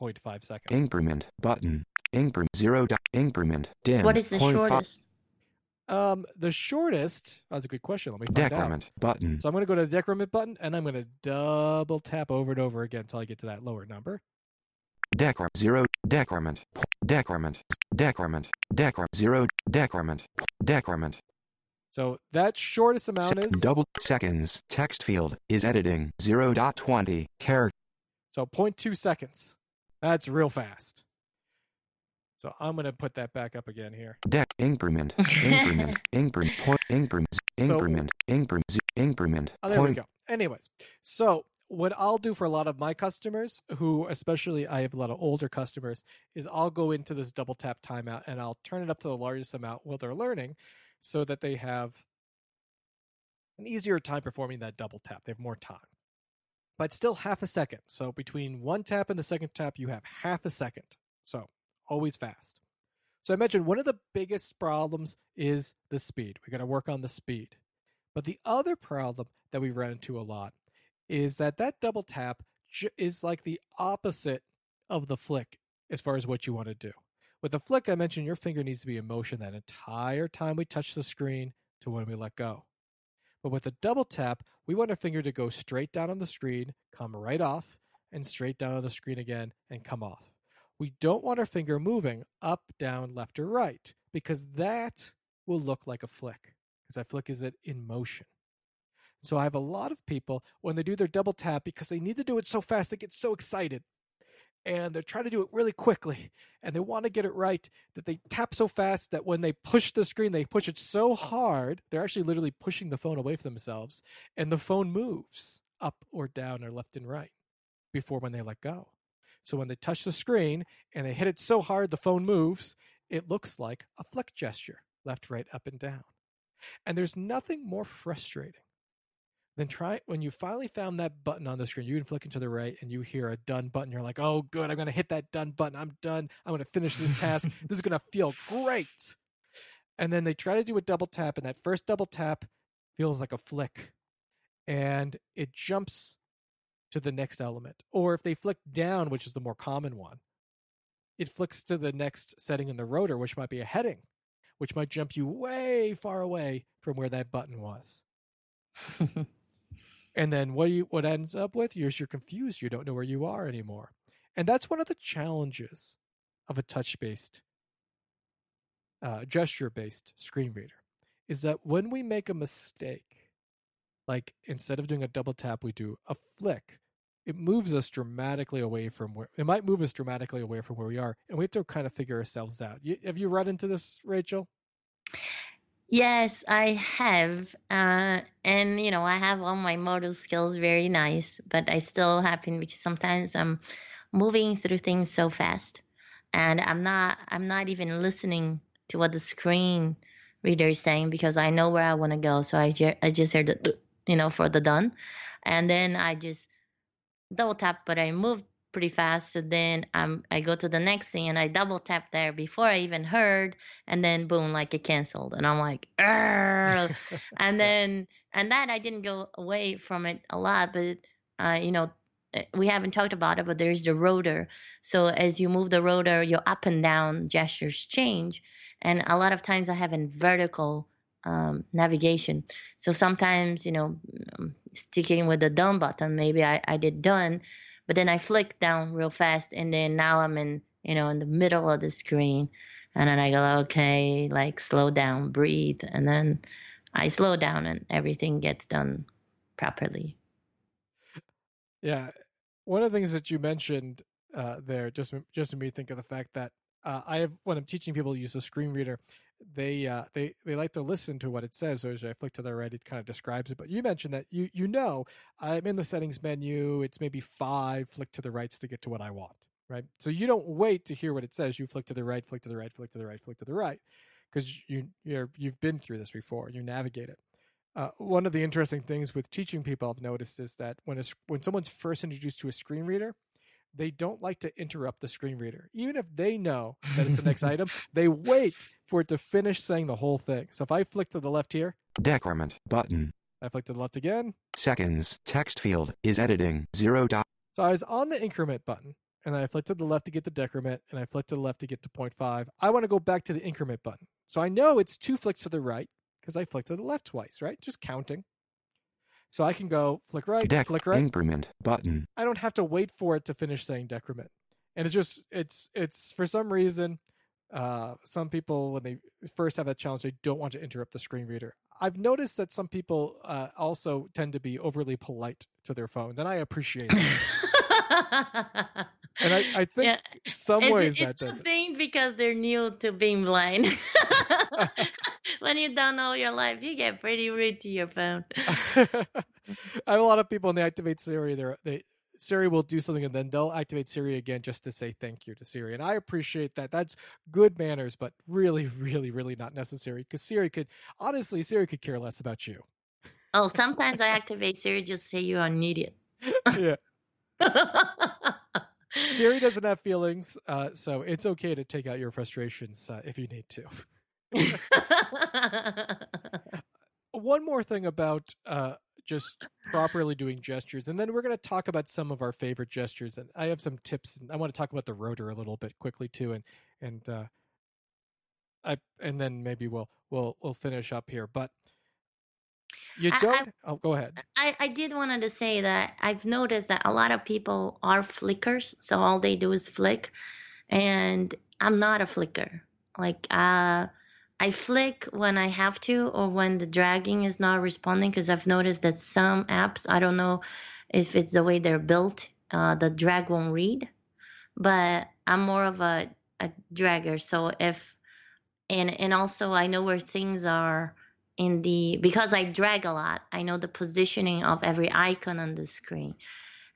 0.5 seconds. Increment button. Increment 0. Increment dim. What is the shortest? The shortest. That's a good question. Let me find decrement out. Button. So I'm going to go to the decrement button, and I'm going to double tap over and over again until I get to that lower number. Decrement 0. Decrement. Decrement. Decrement. Decrement 0. Decrement. Decrement. So that shortest amount is... Double seconds. Text field is editing 0.20 character. So 0.2 seconds. That's real fast. So I'm going to put that back up again here. Increment. Increment. Increment. Increment. Increment. Increment. Increment. Oh, there we go. Anyways, so what I'll do for a lot of my customers, who especially I have a lot of older customers, is I'll go into this double tap timeout and I'll turn it up to the largest amount while they're learning, so that they have an easier time performing that double tap. They have more time. But still half a second. So between one tap and the second tap, you have half a second. So always fast. So I mentioned one of the biggest problems is the speed. We're going to work on the speed. But the other problem that we run into a lot is that double tap is like the opposite of the flick as far as what you want to do. With the flick, I mentioned your finger needs to be in motion that entire time we touch the screen to when we let go. But with the double tap, we want our finger to go straight down on the screen, come right off, and straight down on the screen again, and come off. We don't want our finger moving up, down, left, or right, because that will look like a flick, because that flick is in motion. So I have a lot of people, when they do their double tap, because they need to do it so fast, they get so excited. And they're trying to do it really quickly, and they want to get it right, that they tap so fast that when they push the screen, they push it so hard, they're actually literally pushing the phone away from themselves, and the phone moves up or down or left and right before when they let go. So when they touch the screen and they hit it so hard the phone moves, it looks like a flick gesture, left, right, up, and down. And there's nothing more frustrating then try when you finally found that button on the screen, you can flick into the right and you hear a done button. You're like, oh, good. I'm going to hit that done button. I'm done. I'm going to finish this task. This is going to feel great. And then they try to do a double tap, and that first double tap feels like a flick. And it jumps to the next element. Or if they flick down, which is the more common one, it flicks to the next setting in the rotor, which might be a heading, which might jump you way far away from where that button was. And then what ends up with is you're confused. You don't know where you are anymore. And that's one of the challenges of a touch-based, gesture-based screen reader, is that when we make a mistake, like instead of doing a double tap, we do a flick. It moves us dramatically away from where it might move us dramatically away from where we are. And we have to kind of figure ourselves out. Have you run into this, Rachel? Yes, I have. And, you know, I have all my motor skills very nice, but I still happen because sometimes I'm moving through things so fast and I'm not even listening to what the screen reader is saying because I know where I want to go. So I just heard the, you know, for the done. And then I just double tap, but I moved pretty fast. So then I go to the next thing and I double tap there before I even heard. And then boom, like it canceled. And I'm like, and then I didn't go away from it a lot, but you know, we haven't talked about it, but there's the rotor. So as you move the rotor, your up and down gestures change. And a lot of times I have in vertical navigation. So sometimes, you know, sticking with the done button, maybe I did done, but then I flick down real fast. And then now I'm in, you know, in the middle of the screen. And then I go, okay, like slow down, breathe. And then I slow down and everything gets done properly. Yeah. One of the things that you mentioned there just made me think of the fact that when I'm teaching people to use a screen reader, they like to listen to what it says. So as I flick to the right, it kind of describes it. But you mentioned that you know I'm in the settings menu. It's maybe 5 flick to the rights to get to what I want, right? So you don't wait to hear what it says. You flick to the right, flick to the right, flick to the right, flick to the right, because you've been through this before. You navigate it. One of the interesting things with teaching people I've noticed is that when someone's first introduced to a screen reader, they don't like to interrupt the screen reader. Even if they know that it's the next item, they wait for it to finish saying the whole thing. So if I flick to the left here, decrement button. I flick to the left again. Seconds, text field is editing 0. So I was on the increment button, and then I flick to the left to get the decrement, and I flick to the left to get to 0.5. I want to go back to the increment button. So I know it's 2 flicks to the right, because I flick to the left twice, right? Just counting. So I can go flick right, flick right. Decrement button. I don't have to wait for it to finish saying decrement. And it's just, it's for some reason, some people, when they first have that challenge, they don't want to interrupt the screen reader. I've noticed that some people also tend to be overly polite to their phones, and I appreciate that. And I think some ways that does it. It's a thing because they're new to being blind. When you don't know your life, you get pretty rude to your phone. I have a lot of people when they activate Siri, Siri will do something and then they'll activate Siri again just to say thank you to Siri. And I appreciate that. That's good manners, but really, really, really not necessary because Siri could care less about you. Oh, sometimes I activate Siri just to say you're an idiot. Yeah. Siri doesn't have feelings, so it's okay to take out your frustrations if you need to. One more thing about just properly doing gestures, and then we're going to talk about some of our favorite gestures. And I have some tips. And I want to talk about the rotor a little bit quickly too, and then maybe we'll finish up here. But go ahead. I did want to say that I've noticed that a lot of people are flickers. So all they do is flick. And I'm not a flicker. Like I flick when I have to or when the dragging is not responding because I've noticed that some apps, I don't know if it's the way they're built, the drag won't read. But I'm more of a dragger. So and also I know where things are. Because I drag a lot, I know the positioning of every icon on the screen.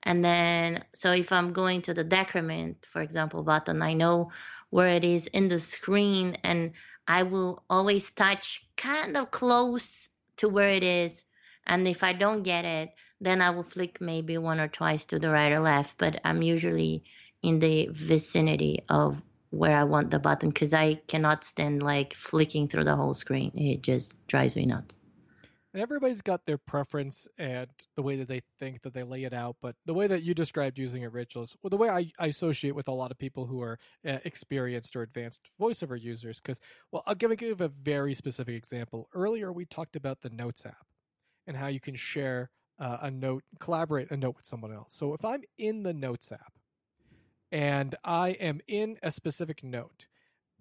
And then, so if I'm going to the decrement, for example, button, I know where it is in the screen and I will always touch kind of close to where it is. And if I don't get it, then I will flick maybe one or twice to the right or left, but I'm usually in the vicinity of where I want the button because I cannot stand like flicking through the whole screen. It just drives me nuts. And everybody's got their preference and the way that they think that they lay it out. But the way that you described using it, Rachel, is the way I associate with a lot of people who are experienced or advanced VoiceOver users. Because, well, I'll give a very specific example. Earlier, we talked about the Notes app and how you can share a note, collaborate a note with someone else. So if I'm in the Notes app, and I am in a specific note,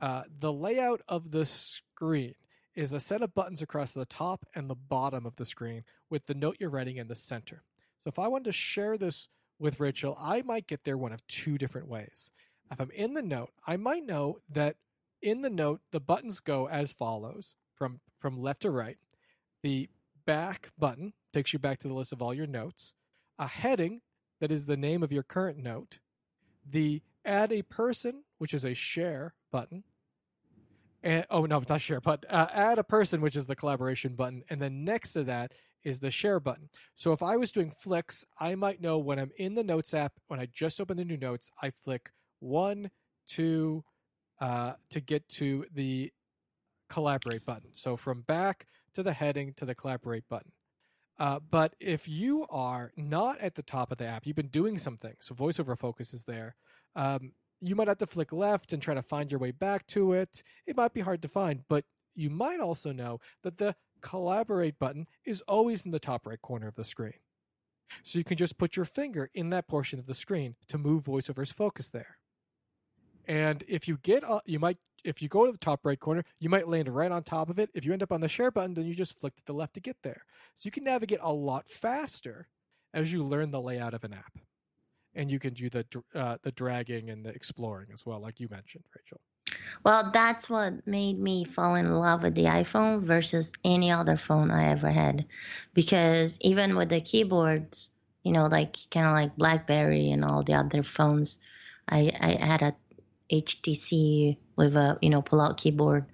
the layout of the screen is a set of buttons across the top and the bottom of the screen with the note you're writing in the center. So if I wanted to share this with Rachel, I might get there one of two different ways. If I'm in the note, I might know that in the note, the buttons go as follows from left to right. The back button takes you back to the list of all your notes. A heading, that is the name of your current note. The add a person, which is a share button. And, oh, no, not share, but add a person, which is the collaboration button. And then next to that is the share button. So if I was doing flicks, I might know when I'm in the Notes app, when I just open the new Notes, I flick 1, 2, to get to the collaborate button. So from back to the heading to the collaborate button. But if you are not at the top of the app, you've been doing something, so VoiceOver Focus is there, you might have to flick left and try to find your way back to it. It might be hard to find, but you might also know that the collaborate button is always in the top right corner of the screen. So you can just put your finger in that portion of the screen to move VoiceOver's focus there. And if you get, if you go to the top right corner, you might land right on top of it. If you end up on the share button, then you just flick to the left to get there. So you can navigate a lot faster as you learn the layout of an app. And you can do the dragging and the exploring as well, like you mentioned, Rachel. Well, that's what made me fall in love with the iPhone versus any other phone I ever had. Because even with the keyboards, you know, like kind of like BlackBerry and all the other phones, I had a HTC with a, you know, pull-out keyboard,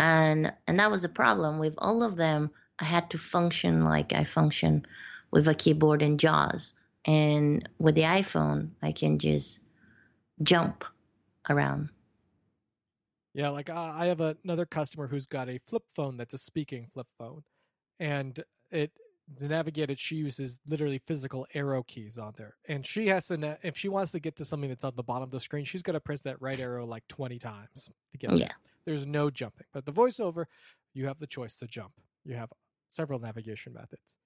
and that was the problem with all of them. I had to function like I function with a keyboard in JAWS, and with the iPhone I can just jump around. Yeah, like I have another customer who's got a flip phone that's a speaking flip phone, and to navigate it, she uses literally physical arrow keys on there. And she has to, if she wants to get to something that's on the bottom of the screen, she's got to press that right arrow like 20 times to get there. There's no jumping. But the VoiceOver, you have the choice to jump. You have several navigation methods.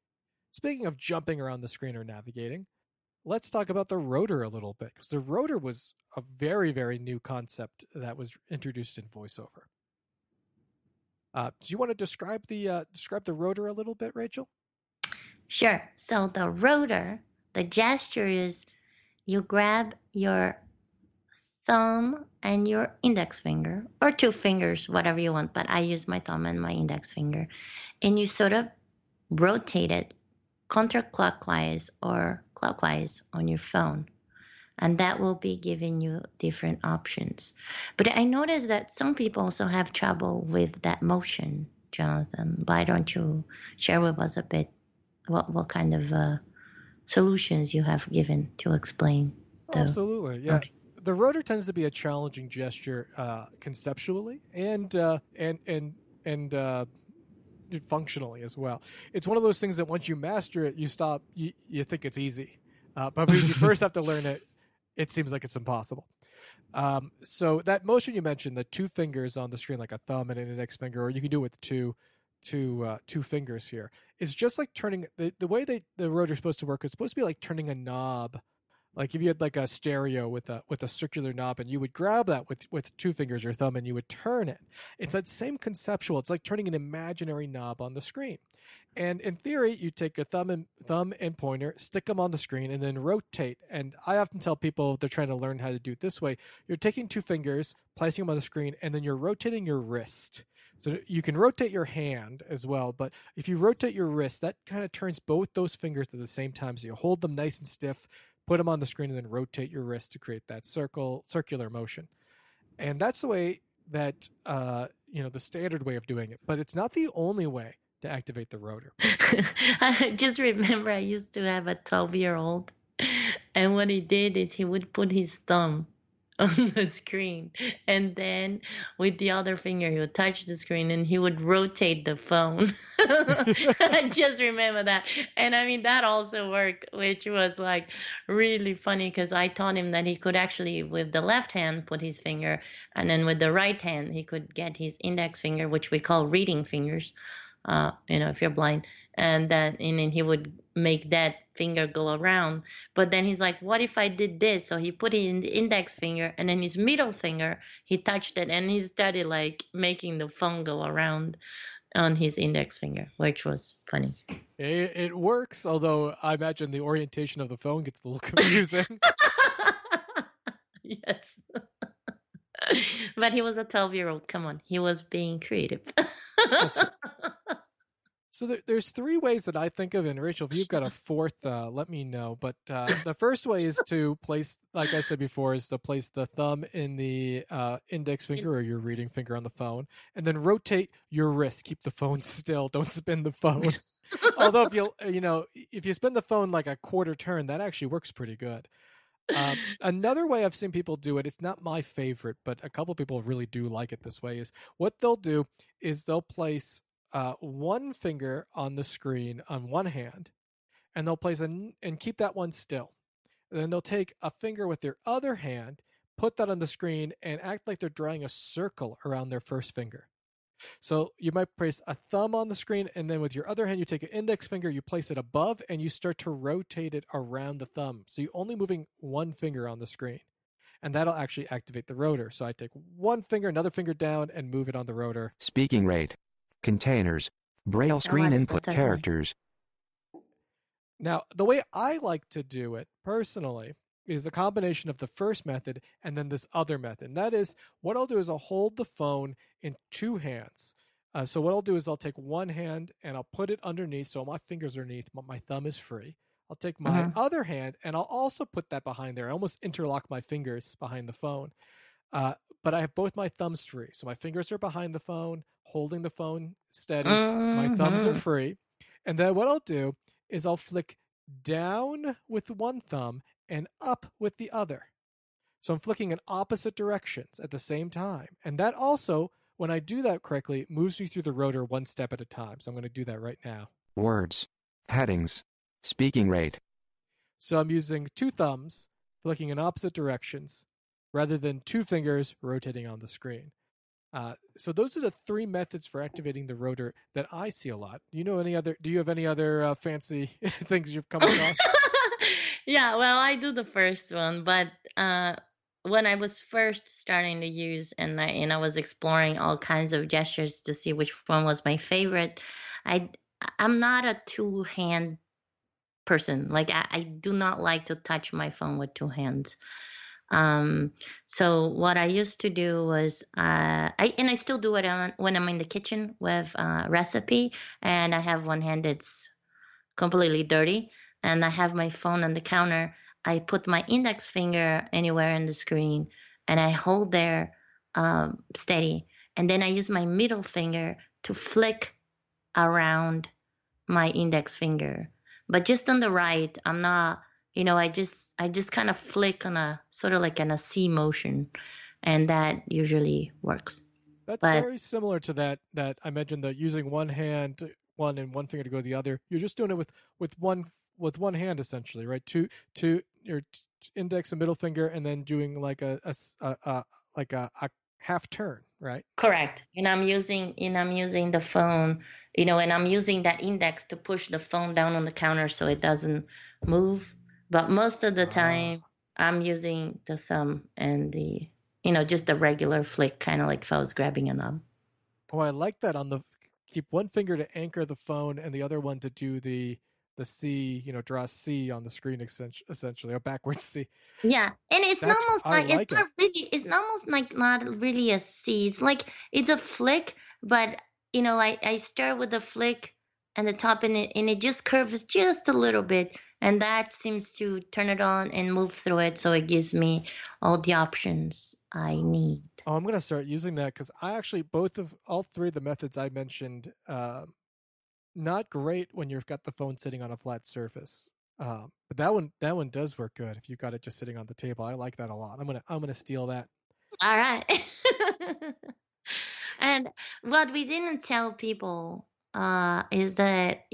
Speaking of jumping around the screen or navigating, let's talk about the rotor a little bit. Because the rotor was a very, very new concept that was introduced in VoiceOver. Do you want to describe the rotor a little bit, Rachel? Sure. So the rotor, the gesture is you grab your thumb and your index finger, or two fingers, whatever you want, but I use my thumb and my index finger, and you sort of rotate it counterclockwise or clockwise on your phone, and that will be giving you different options. But I noticed that some people also have trouble with that motion, Jonathan. Why don't you share with us a bit? What kind of solutions you have given to explain? Absolutely, yeah. Rotor. The rotor tends to be a challenging gesture conceptually and functionally as well. It's one of those things that once you master it, you think it's easy, but when you first have to learn it, it seems like it's impossible. So that motion you mentioned, the two fingers on the screen, like a thumb and an index finger, or you can do it with two fingers here. It's just like turning the way the rotor is supposed to work. It's supposed to be like turning a knob, like if you had like a stereo with a circular knob, and you would grab that with two fingers or thumb, and you would turn it. It's that same conceptual. It's like turning an imaginary knob on the screen. And in theory, you take a thumb and pointer, stick them on the screen, and then rotate. And I often tell people if they're trying to learn how to do it this way, you're taking two fingers, placing them on the screen, and then you're rotating your wrist. So you can rotate your hand as well, but if you rotate your wrist, that kind of turns both those fingers at the same time. So you hold them nice and stiff, put them on the screen, and then rotate your wrist to create that circular motion. And that's the way that, the standard way of doing it. But it's not the only way to activate the rotor. I just remember I used to have a 12-year-old, and what he did is he would put his thumb on the screen, and then with the other finger he would touch the screen and he would rotate the phone. I just remember that, and I mean that also worked, which was like really funny because I taught him that he could actually with the left hand put his finger, and then with the right hand he could get his index finger, which we call reading fingers, if you're blind, and then he would make that finger go around. But then he's like, what if I did this? So he put it in the index finger, and then his middle finger, he touched it, and he started like making the phone go around on his index finger, which was funny. It works, although I imagine the orientation of the phone gets a little confusing. Yes. But he was a 12-year-old. Come on. He was being creative. That's right. So there's three ways that I think of, and Rachel, if you've got a fourth, let me know. But the first way is to place, like I said before, is to place the thumb in the index finger or your reading finger on the phone, and then rotate your wrist. Keep the phone still. Don't spin the phone. Although if you spin the phone like a quarter turn, that actually works pretty good. Another way I've seen people do it, it's not my favorite, but a couple people really do like it this way, is what they'll do is they'll place one finger on the screen on one hand, and they'll place and keep that one still. And then they'll take a finger with their other hand, put that on the screen, and act like they're drawing a circle around their first finger. So you might place a thumb on the screen, and then with your other hand, you take an index finger, you place it above, and you start to rotate it around the thumb. So you're only moving one finger on the screen, and that'll actually activate the rotor. So I take one finger, another finger down, and move it on the rotor. Speaking rate, containers, Braille screen input characters. Now, the way I like to do it personally is a combination of the first method and then this other method. And that is, what I'll do is I'll hold the phone in two hands. So what I'll do is I'll take one hand and I'll put it underneath. So my finger's underneath, but my thumb is free. I'll take my other hand and I'll also put that behind there. I almost interlock my fingers behind the phone. But I have both my thumbs free. So my fingers are behind the phone, holding the phone steady. My thumbs are free. And then what I'll do is I'll flick down with one thumb and up with the other. So I'm flicking in opposite directions at the same time. And that also, when I do that correctly, moves me through the rotor one step at a time. So I'm going to do that right now. Words, headings, speaking rate. So I'm using two thumbs, flicking in opposite directions, rather than two fingers rotating on the screen. So those are the three methods for activating the rotor that I see a lot. Do you have any other fancy things you've come across? Yeah, well, I do the first one, but when I was first starting to use and I was exploring all kinds of gestures to see which one was my favorite, I'm not a two-hand person. Like, I do not like to touch my phone with two hands. So what I used to do was, I still do it when I'm in the kitchen with a recipe, and I have one hand that's completely dirty, and I have my phone on the counter. I put my index finger anywhere on the screen, and I hold there steady. And then I use my middle finger to flick around my index finger. But just on the right, I'm not, I just kind of flick on a sort of like in a C motion, and that usually works. That's very similar to that I mentioned, that using one hand, one and one finger to go to the other. You're just doing it with one hand essentially, right? Two, your index and middle finger, and then doing like a half turn, right? Correct. And I'm using the phone, and I'm using that index to push the phone down on the counter so it doesn't move. But most of the time, I'm using the thumb and the, just a regular flick, kind of like if I was grabbing a knob. Oh, I like that. Keep one finger to anchor the phone and the other one to do the C, draw a C on the screen, essentially, or backwards C. Yeah, and it's not really a C. It's like, it's a flick, but, I start with a flick and the top, and it just curves just a little bit. And that seems to turn it on and move through it, so it gives me all the options I need. Oh, I'm going to start using that, because I actually, all three of the methods I mentioned, not great when you've got the phone sitting on a flat surface. But that one does work good if you've got it just sitting on the table. I like that a lot. I'm gonna steal that. All right. And what we didn't tell people is that,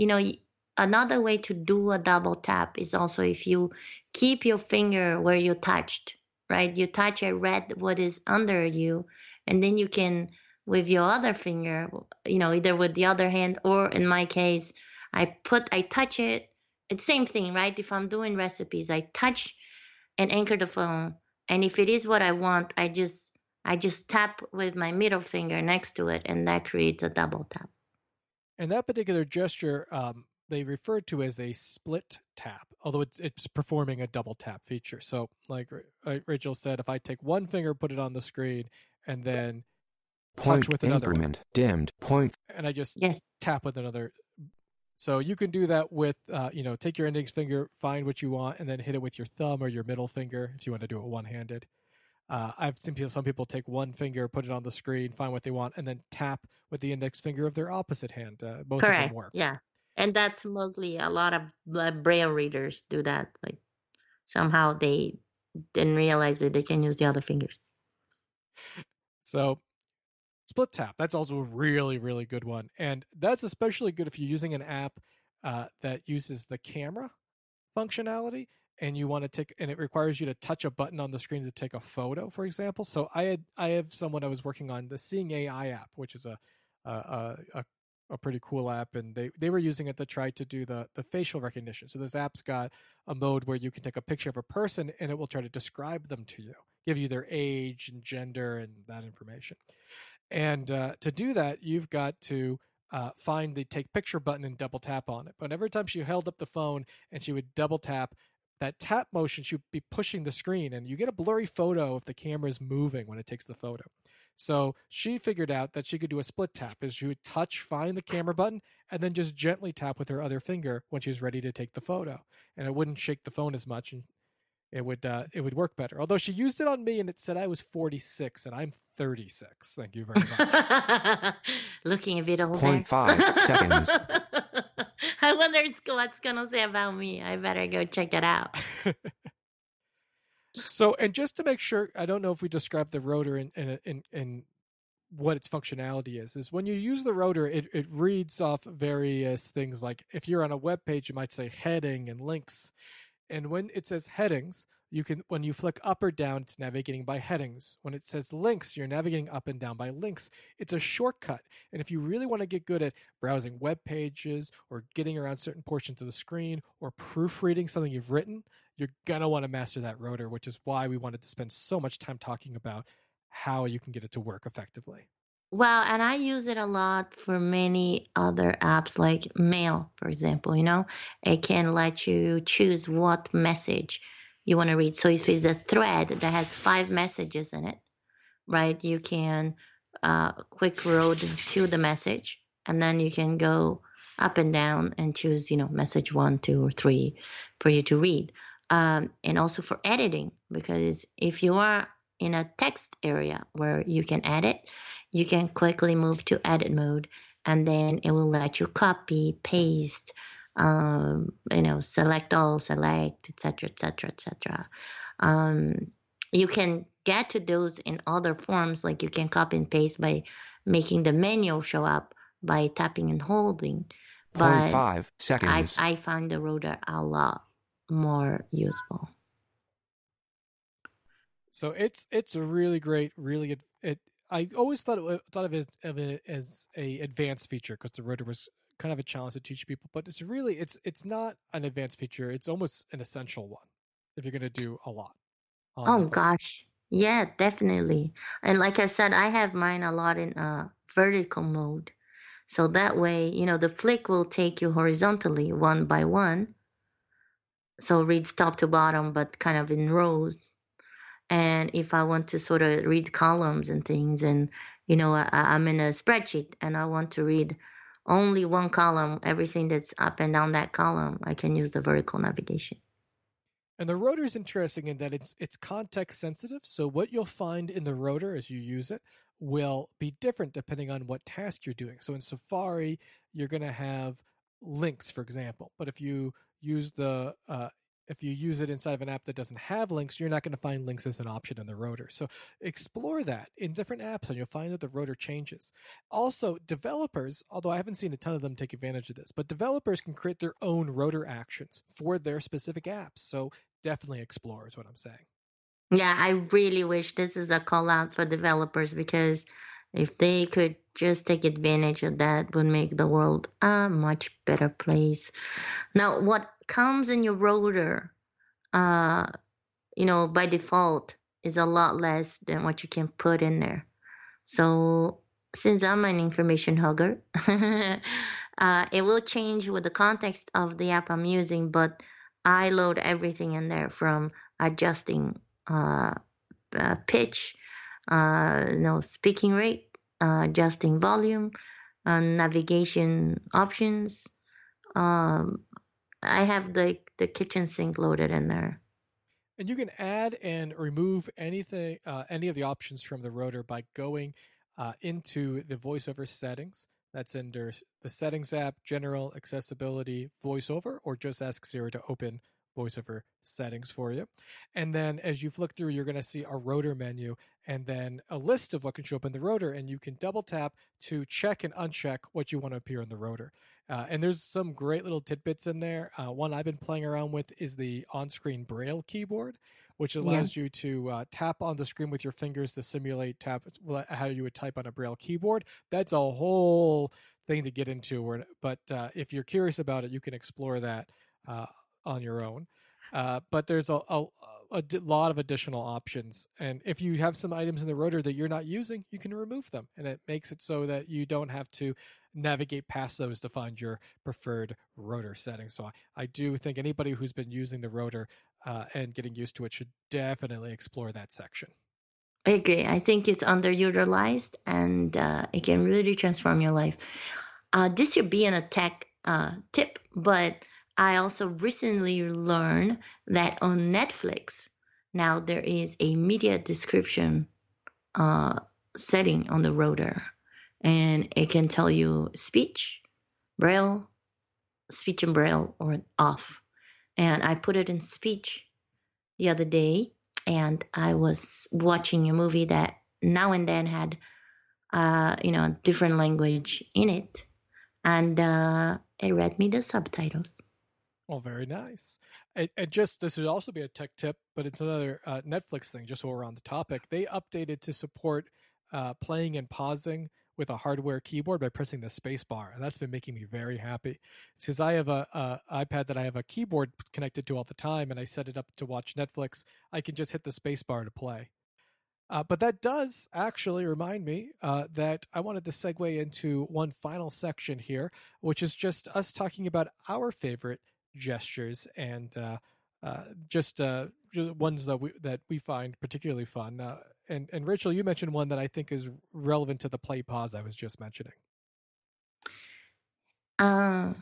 another way to do a double tap is also if you keep your finger where you touched, right? You touch a red, what is under you, and then you can, with your other finger, either with the other hand, or in my case, I touch it. It's same thing, right? If I'm doing recipes, I touch and anchor the phone. And if it is what I want, I just tap with my middle finger next to it, and that creates a double tap. And that particular gesture, they refer to as a split tap, although it's performing a double tap feature. So like Rachel said, if I take one finger, put it on the screen, and then touch with another one, dimmed point, and I just tap with another. So you can do that with, take your index finger, find what you want, and then hit it with your thumb or your middle finger if you want to do it one-handed. I've seen some people take one finger, put it on the screen, find what they want, and then tap with the index finger of their opposite hand. Both Correct. Of them work. Yeah, and that's mostly a lot of Braille readers do that. Like somehow they didn't realize that they can use the other fingers. So split tap, that's also a really, really good one. And that's especially good if you're using an app that uses the camera functionality. And you want to take, and it requires you to touch a button on the screen to take a photo, for example. So I have someone I was working on the Seeing AI app, which is a pretty cool app, and they were using it to try to do the facial recognition. So this app's got a mode where you can take a picture of a person, and it will try to describe them to you, give you their age and gender and that information. And to do that, you've got to find the take picture button and double tap on it. But every time she held up the phone and she would double tap, that tap motion should be pushing the screen, and you get a blurry photo if the camera is moving when it takes the photo. So she figured out that she could do a split tap, is she would touch, find the camera button, and then just gently tap with her other finger when she was ready to take the photo. And it wouldn't shake the phone as much, and it would work better. Although she used it on me, and it said I was 46, and I'm 36. Thank you very much. Looking a bit older. 0.5 seconds. I wonder what's going to say about me. I better go check it out. So, and just to make sure, I don't know if we described the rotor and what its functionality is when you use the rotor, it reads off various things. Like if you're on a web page, you might say heading and links. And when it says headings, when you flick up or down, it's navigating by headings. When it says links, you're navigating up and down by links. It's a shortcut. And if you really want to get good at browsing web pages or getting around certain portions of the screen or proofreading something you've written, you're going to want to master that rotor, which is why we wanted to spend so much time talking about how you can get it to work effectively. Well, and I use it a lot for many other apps, like Mail, for example. It can let you choose what message you want to read. So if it's a thread that has 5 messages in it, right, you can quick road to the message, and then you can go up and down and choose, message 1, 2, or 3 for you to read. And also for editing, because if you are in a text area where you can edit, you can quickly move to edit mode, and then it will let you copy, paste, select all, select, et cetera, et cetera, et cetera. You can get to those in other forms, like you can copy and paste by making the menu show up by tapping and holding. But 0.5 seconds. I find the rotor a lot more useful. So it's a really great, really good. I always thought of it as a advanced feature because the rotor was kind of a challenge to teach people, but it's really it's not an advanced feature. It's almost an essential one if you're going to do a lot. Oh gosh, yeah, definitely. And like I said, I have mine a lot in vertical mode, so that way the flick will take you horizontally one by one. So reads top to bottom, but kind of in rows. And if I want to sort of read columns and things, and, I'm in a spreadsheet and I want to read only one column, everything that's up and down that column, I can use the vertical navigation. And the rotor is interesting in that it's context sensitive. So what you'll find in the rotor as you use it will be different depending on what task you're doing. So in Safari, you're going to have links, for example. But if you use if you use it inside of an app that doesn't have links, you're not going to find links as an option in the rotor. So explore that in different apps, and you'll find that the rotor changes. Also, developers, although I haven't seen a ton of them take advantage of this, but developers can create their own rotor actions for their specific apps. So definitely explore is what I'm saying. Yeah, I really wish this is a call out for developers, because If they could just take advantage of that, it would make the world a much better place. Now, what comes in your router, by default, is a lot less than what you can put in there. So since I'm an information hugger, it will change with the context of the app I'm using, but I load everything in there, from adjusting pitch, speaking rate, adjusting volume, navigation options. I have the kitchen sink loaded in there. And you can add and remove anything, any of the options from the router by going into the VoiceOver settings. That's under the Settings app, General, Accessibility, VoiceOver, or just ask Siri to open VoiceOver settings for you. And then as you flick through, you're going to see a rotor menu and then a list of what can show up in the rotor. And you can double tap to check and uncheck what you want to appear in the rotor. And there's some great little tidbits in there. One I've been playing around with is the on-screen Braille keyboard, which allows you to tap on the screen with your fingers to simulate how you would type on a Braille keyboard. That's a whole thing to get into. But if you're curious about it, you can explore that on your own. But there's a lot of additional options. And if you have some items in the rotor that you're not using, you can remove them. And it makes it so that you don't have to navigate past those to find your preferred rotor setting. So I do think anybody who's been using the rotor and getting used to it should definitely explore that section. I agree. I think it's underutilized, and it can really transform your life. This should be an attack tip, but I also recently learned that on Netflix, now there is a media description setting on the rotor. And it can tell you speech and Braille, or off. And I put it in speech the other day, and I was watching a movie that now and then had, different language in it. And it read me the subtitles. Well, very nice. And this would also be a tech tip, but it's another Netflix thing, just so we're on the topic. They updated to support playing and pausing with a hardware keyboard by pressing the space bar. And that's been making me very happy. It's because I have a iPad that I have a keyboard connected to all the time, and I set it up to watch Netflix. I can just hit the space bar to play. But that does actually remind me that I wanted to segue into one final section here, which is just us talking about our favorite gestures and ones that we find particularly fun. And Rachel, you mentioned one that I think is relevant to the play pause I was just mentioning. I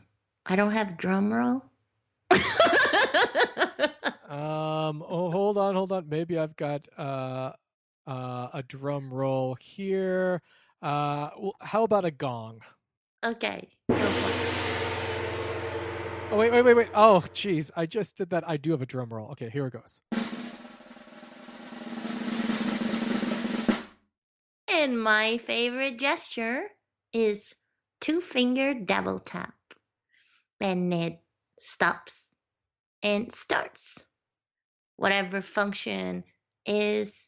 don't have drum roll. Hold on. Maybe I've got a drum roll here. How about a gong? Okay. Oh, wait. Oh, geez. I just did that. I do have a drum roll. Okay, here it goes. And my favorite gesture is two-finger double tap. And it stops and starts whatever function is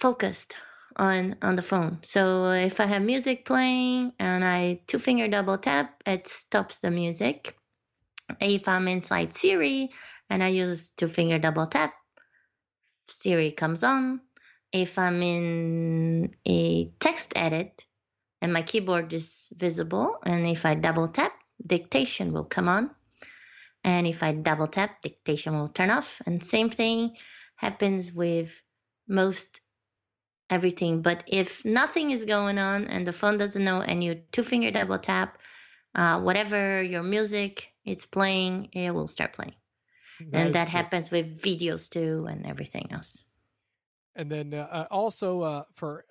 focused on the phone. So if I have music playing and I two-finger double tap, it stops the music. If I'm inside Siri and I use two-finger double tap, Siri comes on. If I'm in a text edit and my keyboard is visible, and if I double tap, dictation will come on. And if I double tap, dictation will turn off. And same thing happens with most everything. But if nothing is going on and the phone doesn't know and you two-finger double tap, whatever your music is playing, it will start playing. That happens with videos too and everything else. And then also for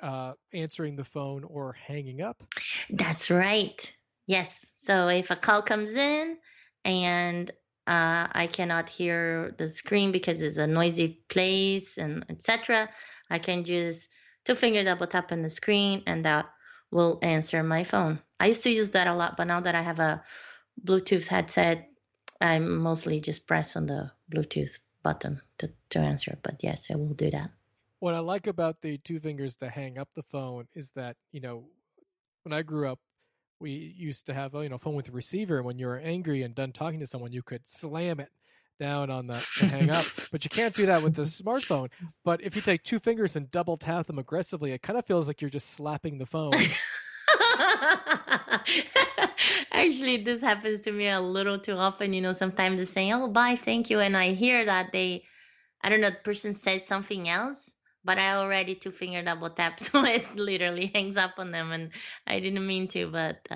answering the phone or hanging up. That's right. Yes. So if a call comes in and I cannot hear the screen because it's a noisy place and etc., I can just two-finger double tap on the screen and that will answer my phone. I used to use that a lot, but now that I have a Bluetooth headset, I mostly just press on the Bluetooth button to answer. But yes, it will do that. What I like about the two fingers to hang up the phone is that, you know, when I grew up, we used to have a, you know, phone with a receiver. And when you were angry and done talking to someone, you could slam it down on the hang up. But you can't do that with the smartphone. But if you take two fingers and double tap them aggressively, it kind of feels like you're just slapping the phone. Actually, this happens to me a little too often. You know, sometimes they're saying, oh, bye, thank you. And I hear that they, I don't know, the person said something else, but I already two-finger double tap, so it literally hangs up on them, and I didn't mean to. But,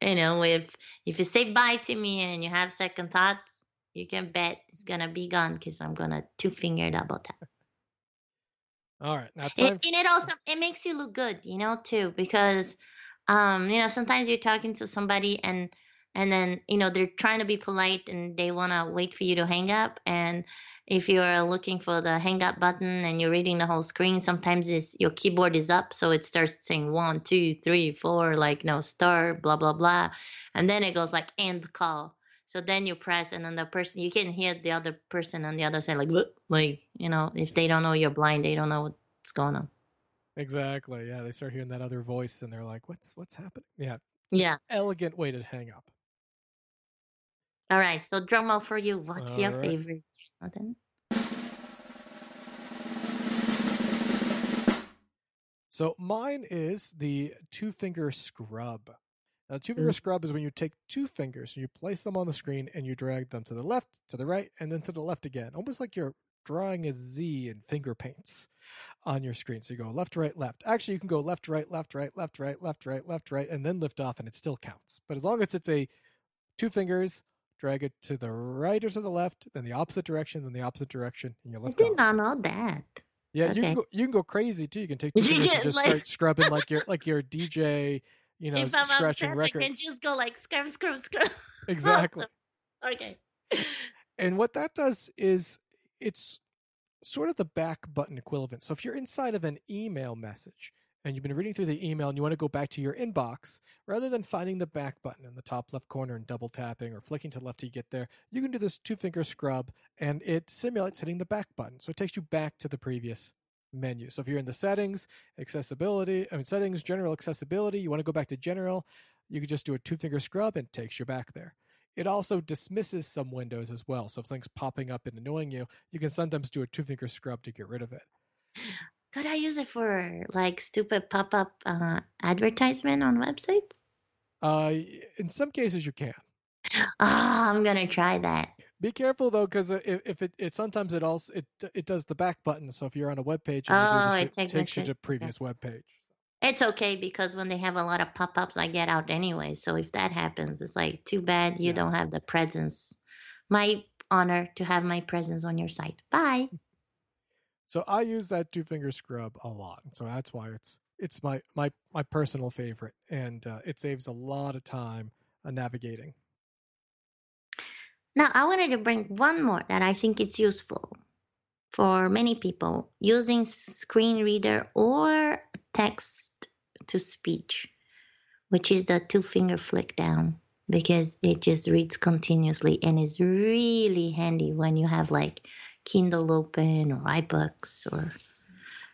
you know, if you say bye to me and you have second thoughts, you can bet it's going to be gone because I'm going to two-finger double tap. All right. Now and it also, it makes you look good, you know, too, because, you know, sometimes you're talking to somebody and then, you know, they're trying to be polite and they want to wait for you to hang up. And if you're looking for the hang up button and you're reading the whole screen, sometimes it's, your keyboard is up. So it starts saying 1, 2, 3, 4, like no star, blah, blah, blah. And then it goes like end call. So then you press and then the person, you can hear the other person on the other side, like, you know, if they don't know you're blind, they don't know what's going on. Exactly. Yeah. They start hearing that other voice and they're like, what's happening? Yeah. Yeah. Elegant way to hang up. All right. So drum roll for you. What's your favorite? Nothing. So mine is the two-finger scrub. Now, two-finger scrub is when you take two fingers, and you place them on the screen, and you drag them to the left, to the right, and then to the left again. Almost like you're drawing a Z in finger paints on your screen. So you go left, right, left. Actually, you can go left, right, left, right, left, right, left, right, left, right, and then lift off, and it still counts. But as long as it's a two fingers, drag it to the right or to the left, then the opposite direction, and you lift off. I did not know that. Yeah, okay. you can go crazy too. You can take two fingers and just start scrubbing like your DJ, you know, if I'm scratching upset, records. I can just go like scrub, scrub, scrub. Exactly. Awesome. Okay. And what that does is it's sort of the back button equivalent. So if you're inside of an email message and you've been reading through the email and you want to go back to your inbox, rather than finding the back button in the top left corner and double tapping or flicking to the left to get there, you can do this two-finger scrub and it simulates hitting the back button. So it takes you back to the previous menu. So if you're in the settings, general accessibility, you want to go back to general, you can just do a two-finger scrub and it takes you back there. It also dismisses some windows as well. So if something's popping up and annoying you, you can sometimes do a two-finger scrub to get rid of it. Could I use it for like stupid pop-up advertisement on websites? In some cases you can. Oh, I'm going to try that. Be careful though, because sometimes it does the back button. So if you're on a web page, it takes you to previous web page. It's okay because when they have a lot of pop-ups, I get out anyway. So if that happens, it's like too bad you don't have the presence. My honor to have my presence on your site. Bye. So I use that two-finger scrub a lot. So that's why it's my personal favorite, and it saves a lot of time navigating. Now, I wanted to bring one more that I think it's useful for many people, using screen reader or text-to-speech, which is the two-finger flick down, because it just reads continuously and is really handy when you have like Kindle open or iBooks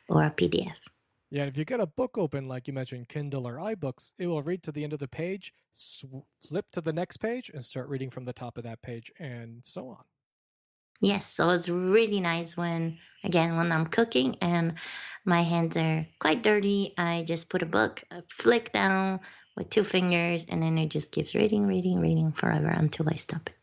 or a PDF. Yeah, if you get a book open, like you mentioned, Kindle or iBooks, it will read to the end of the page, flip to the next page, and start reading from the top of that page, and so on. Yes, so it's really nice when I'm cooking and my hands are quite dirty, I just put a book, I flick down with two fingers, and then it just keeps reading forever until I stop it.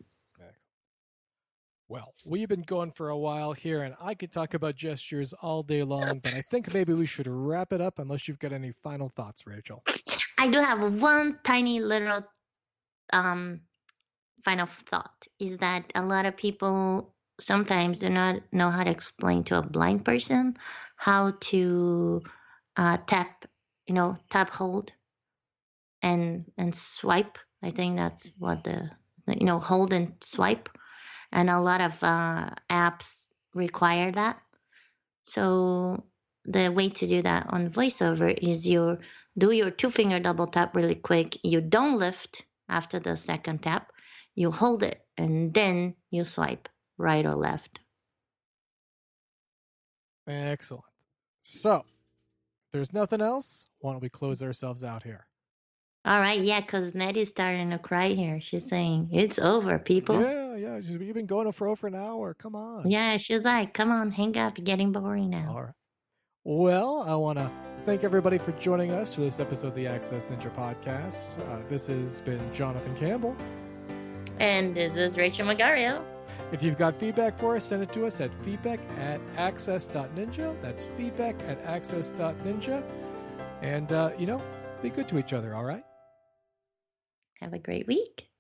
Well, we've been going for a while here, and I could talk about gestures all day long, but I think maybe we should wrap it up unless you've got any final thoughts, Rachel. I do have one tiny little final thought, is that a lot of people sometimes do not know how to explain to a blind person how to tap hold and swipe. I think that's what hold and swipe. And a lot of apps require that. So the way to do that on VoiceOver is you do your two-finger double tap really quick. You don't lift after the second tap. You hold it, and then you swipe right or left. Excellent. So there's nothing else. Why don't we close ourselves out here? All right. Yeah, because Nettie's starting to cry here. She's saying, it's over, people. Yeah. You've been going for over an hour. Come on. Yeah, she's like, come on, hang up. You're getting boring now. All right. Well, I want to thank everybody for joining us for this episode of the Access Ninja Podcast. This has been Jonathan Campbell. And this is Rachel Magario. If you've got feedback for us, send it to us at feedback@access.ninja. That's feedback@access.ninja. And, be good to each other, all right? Have a great week.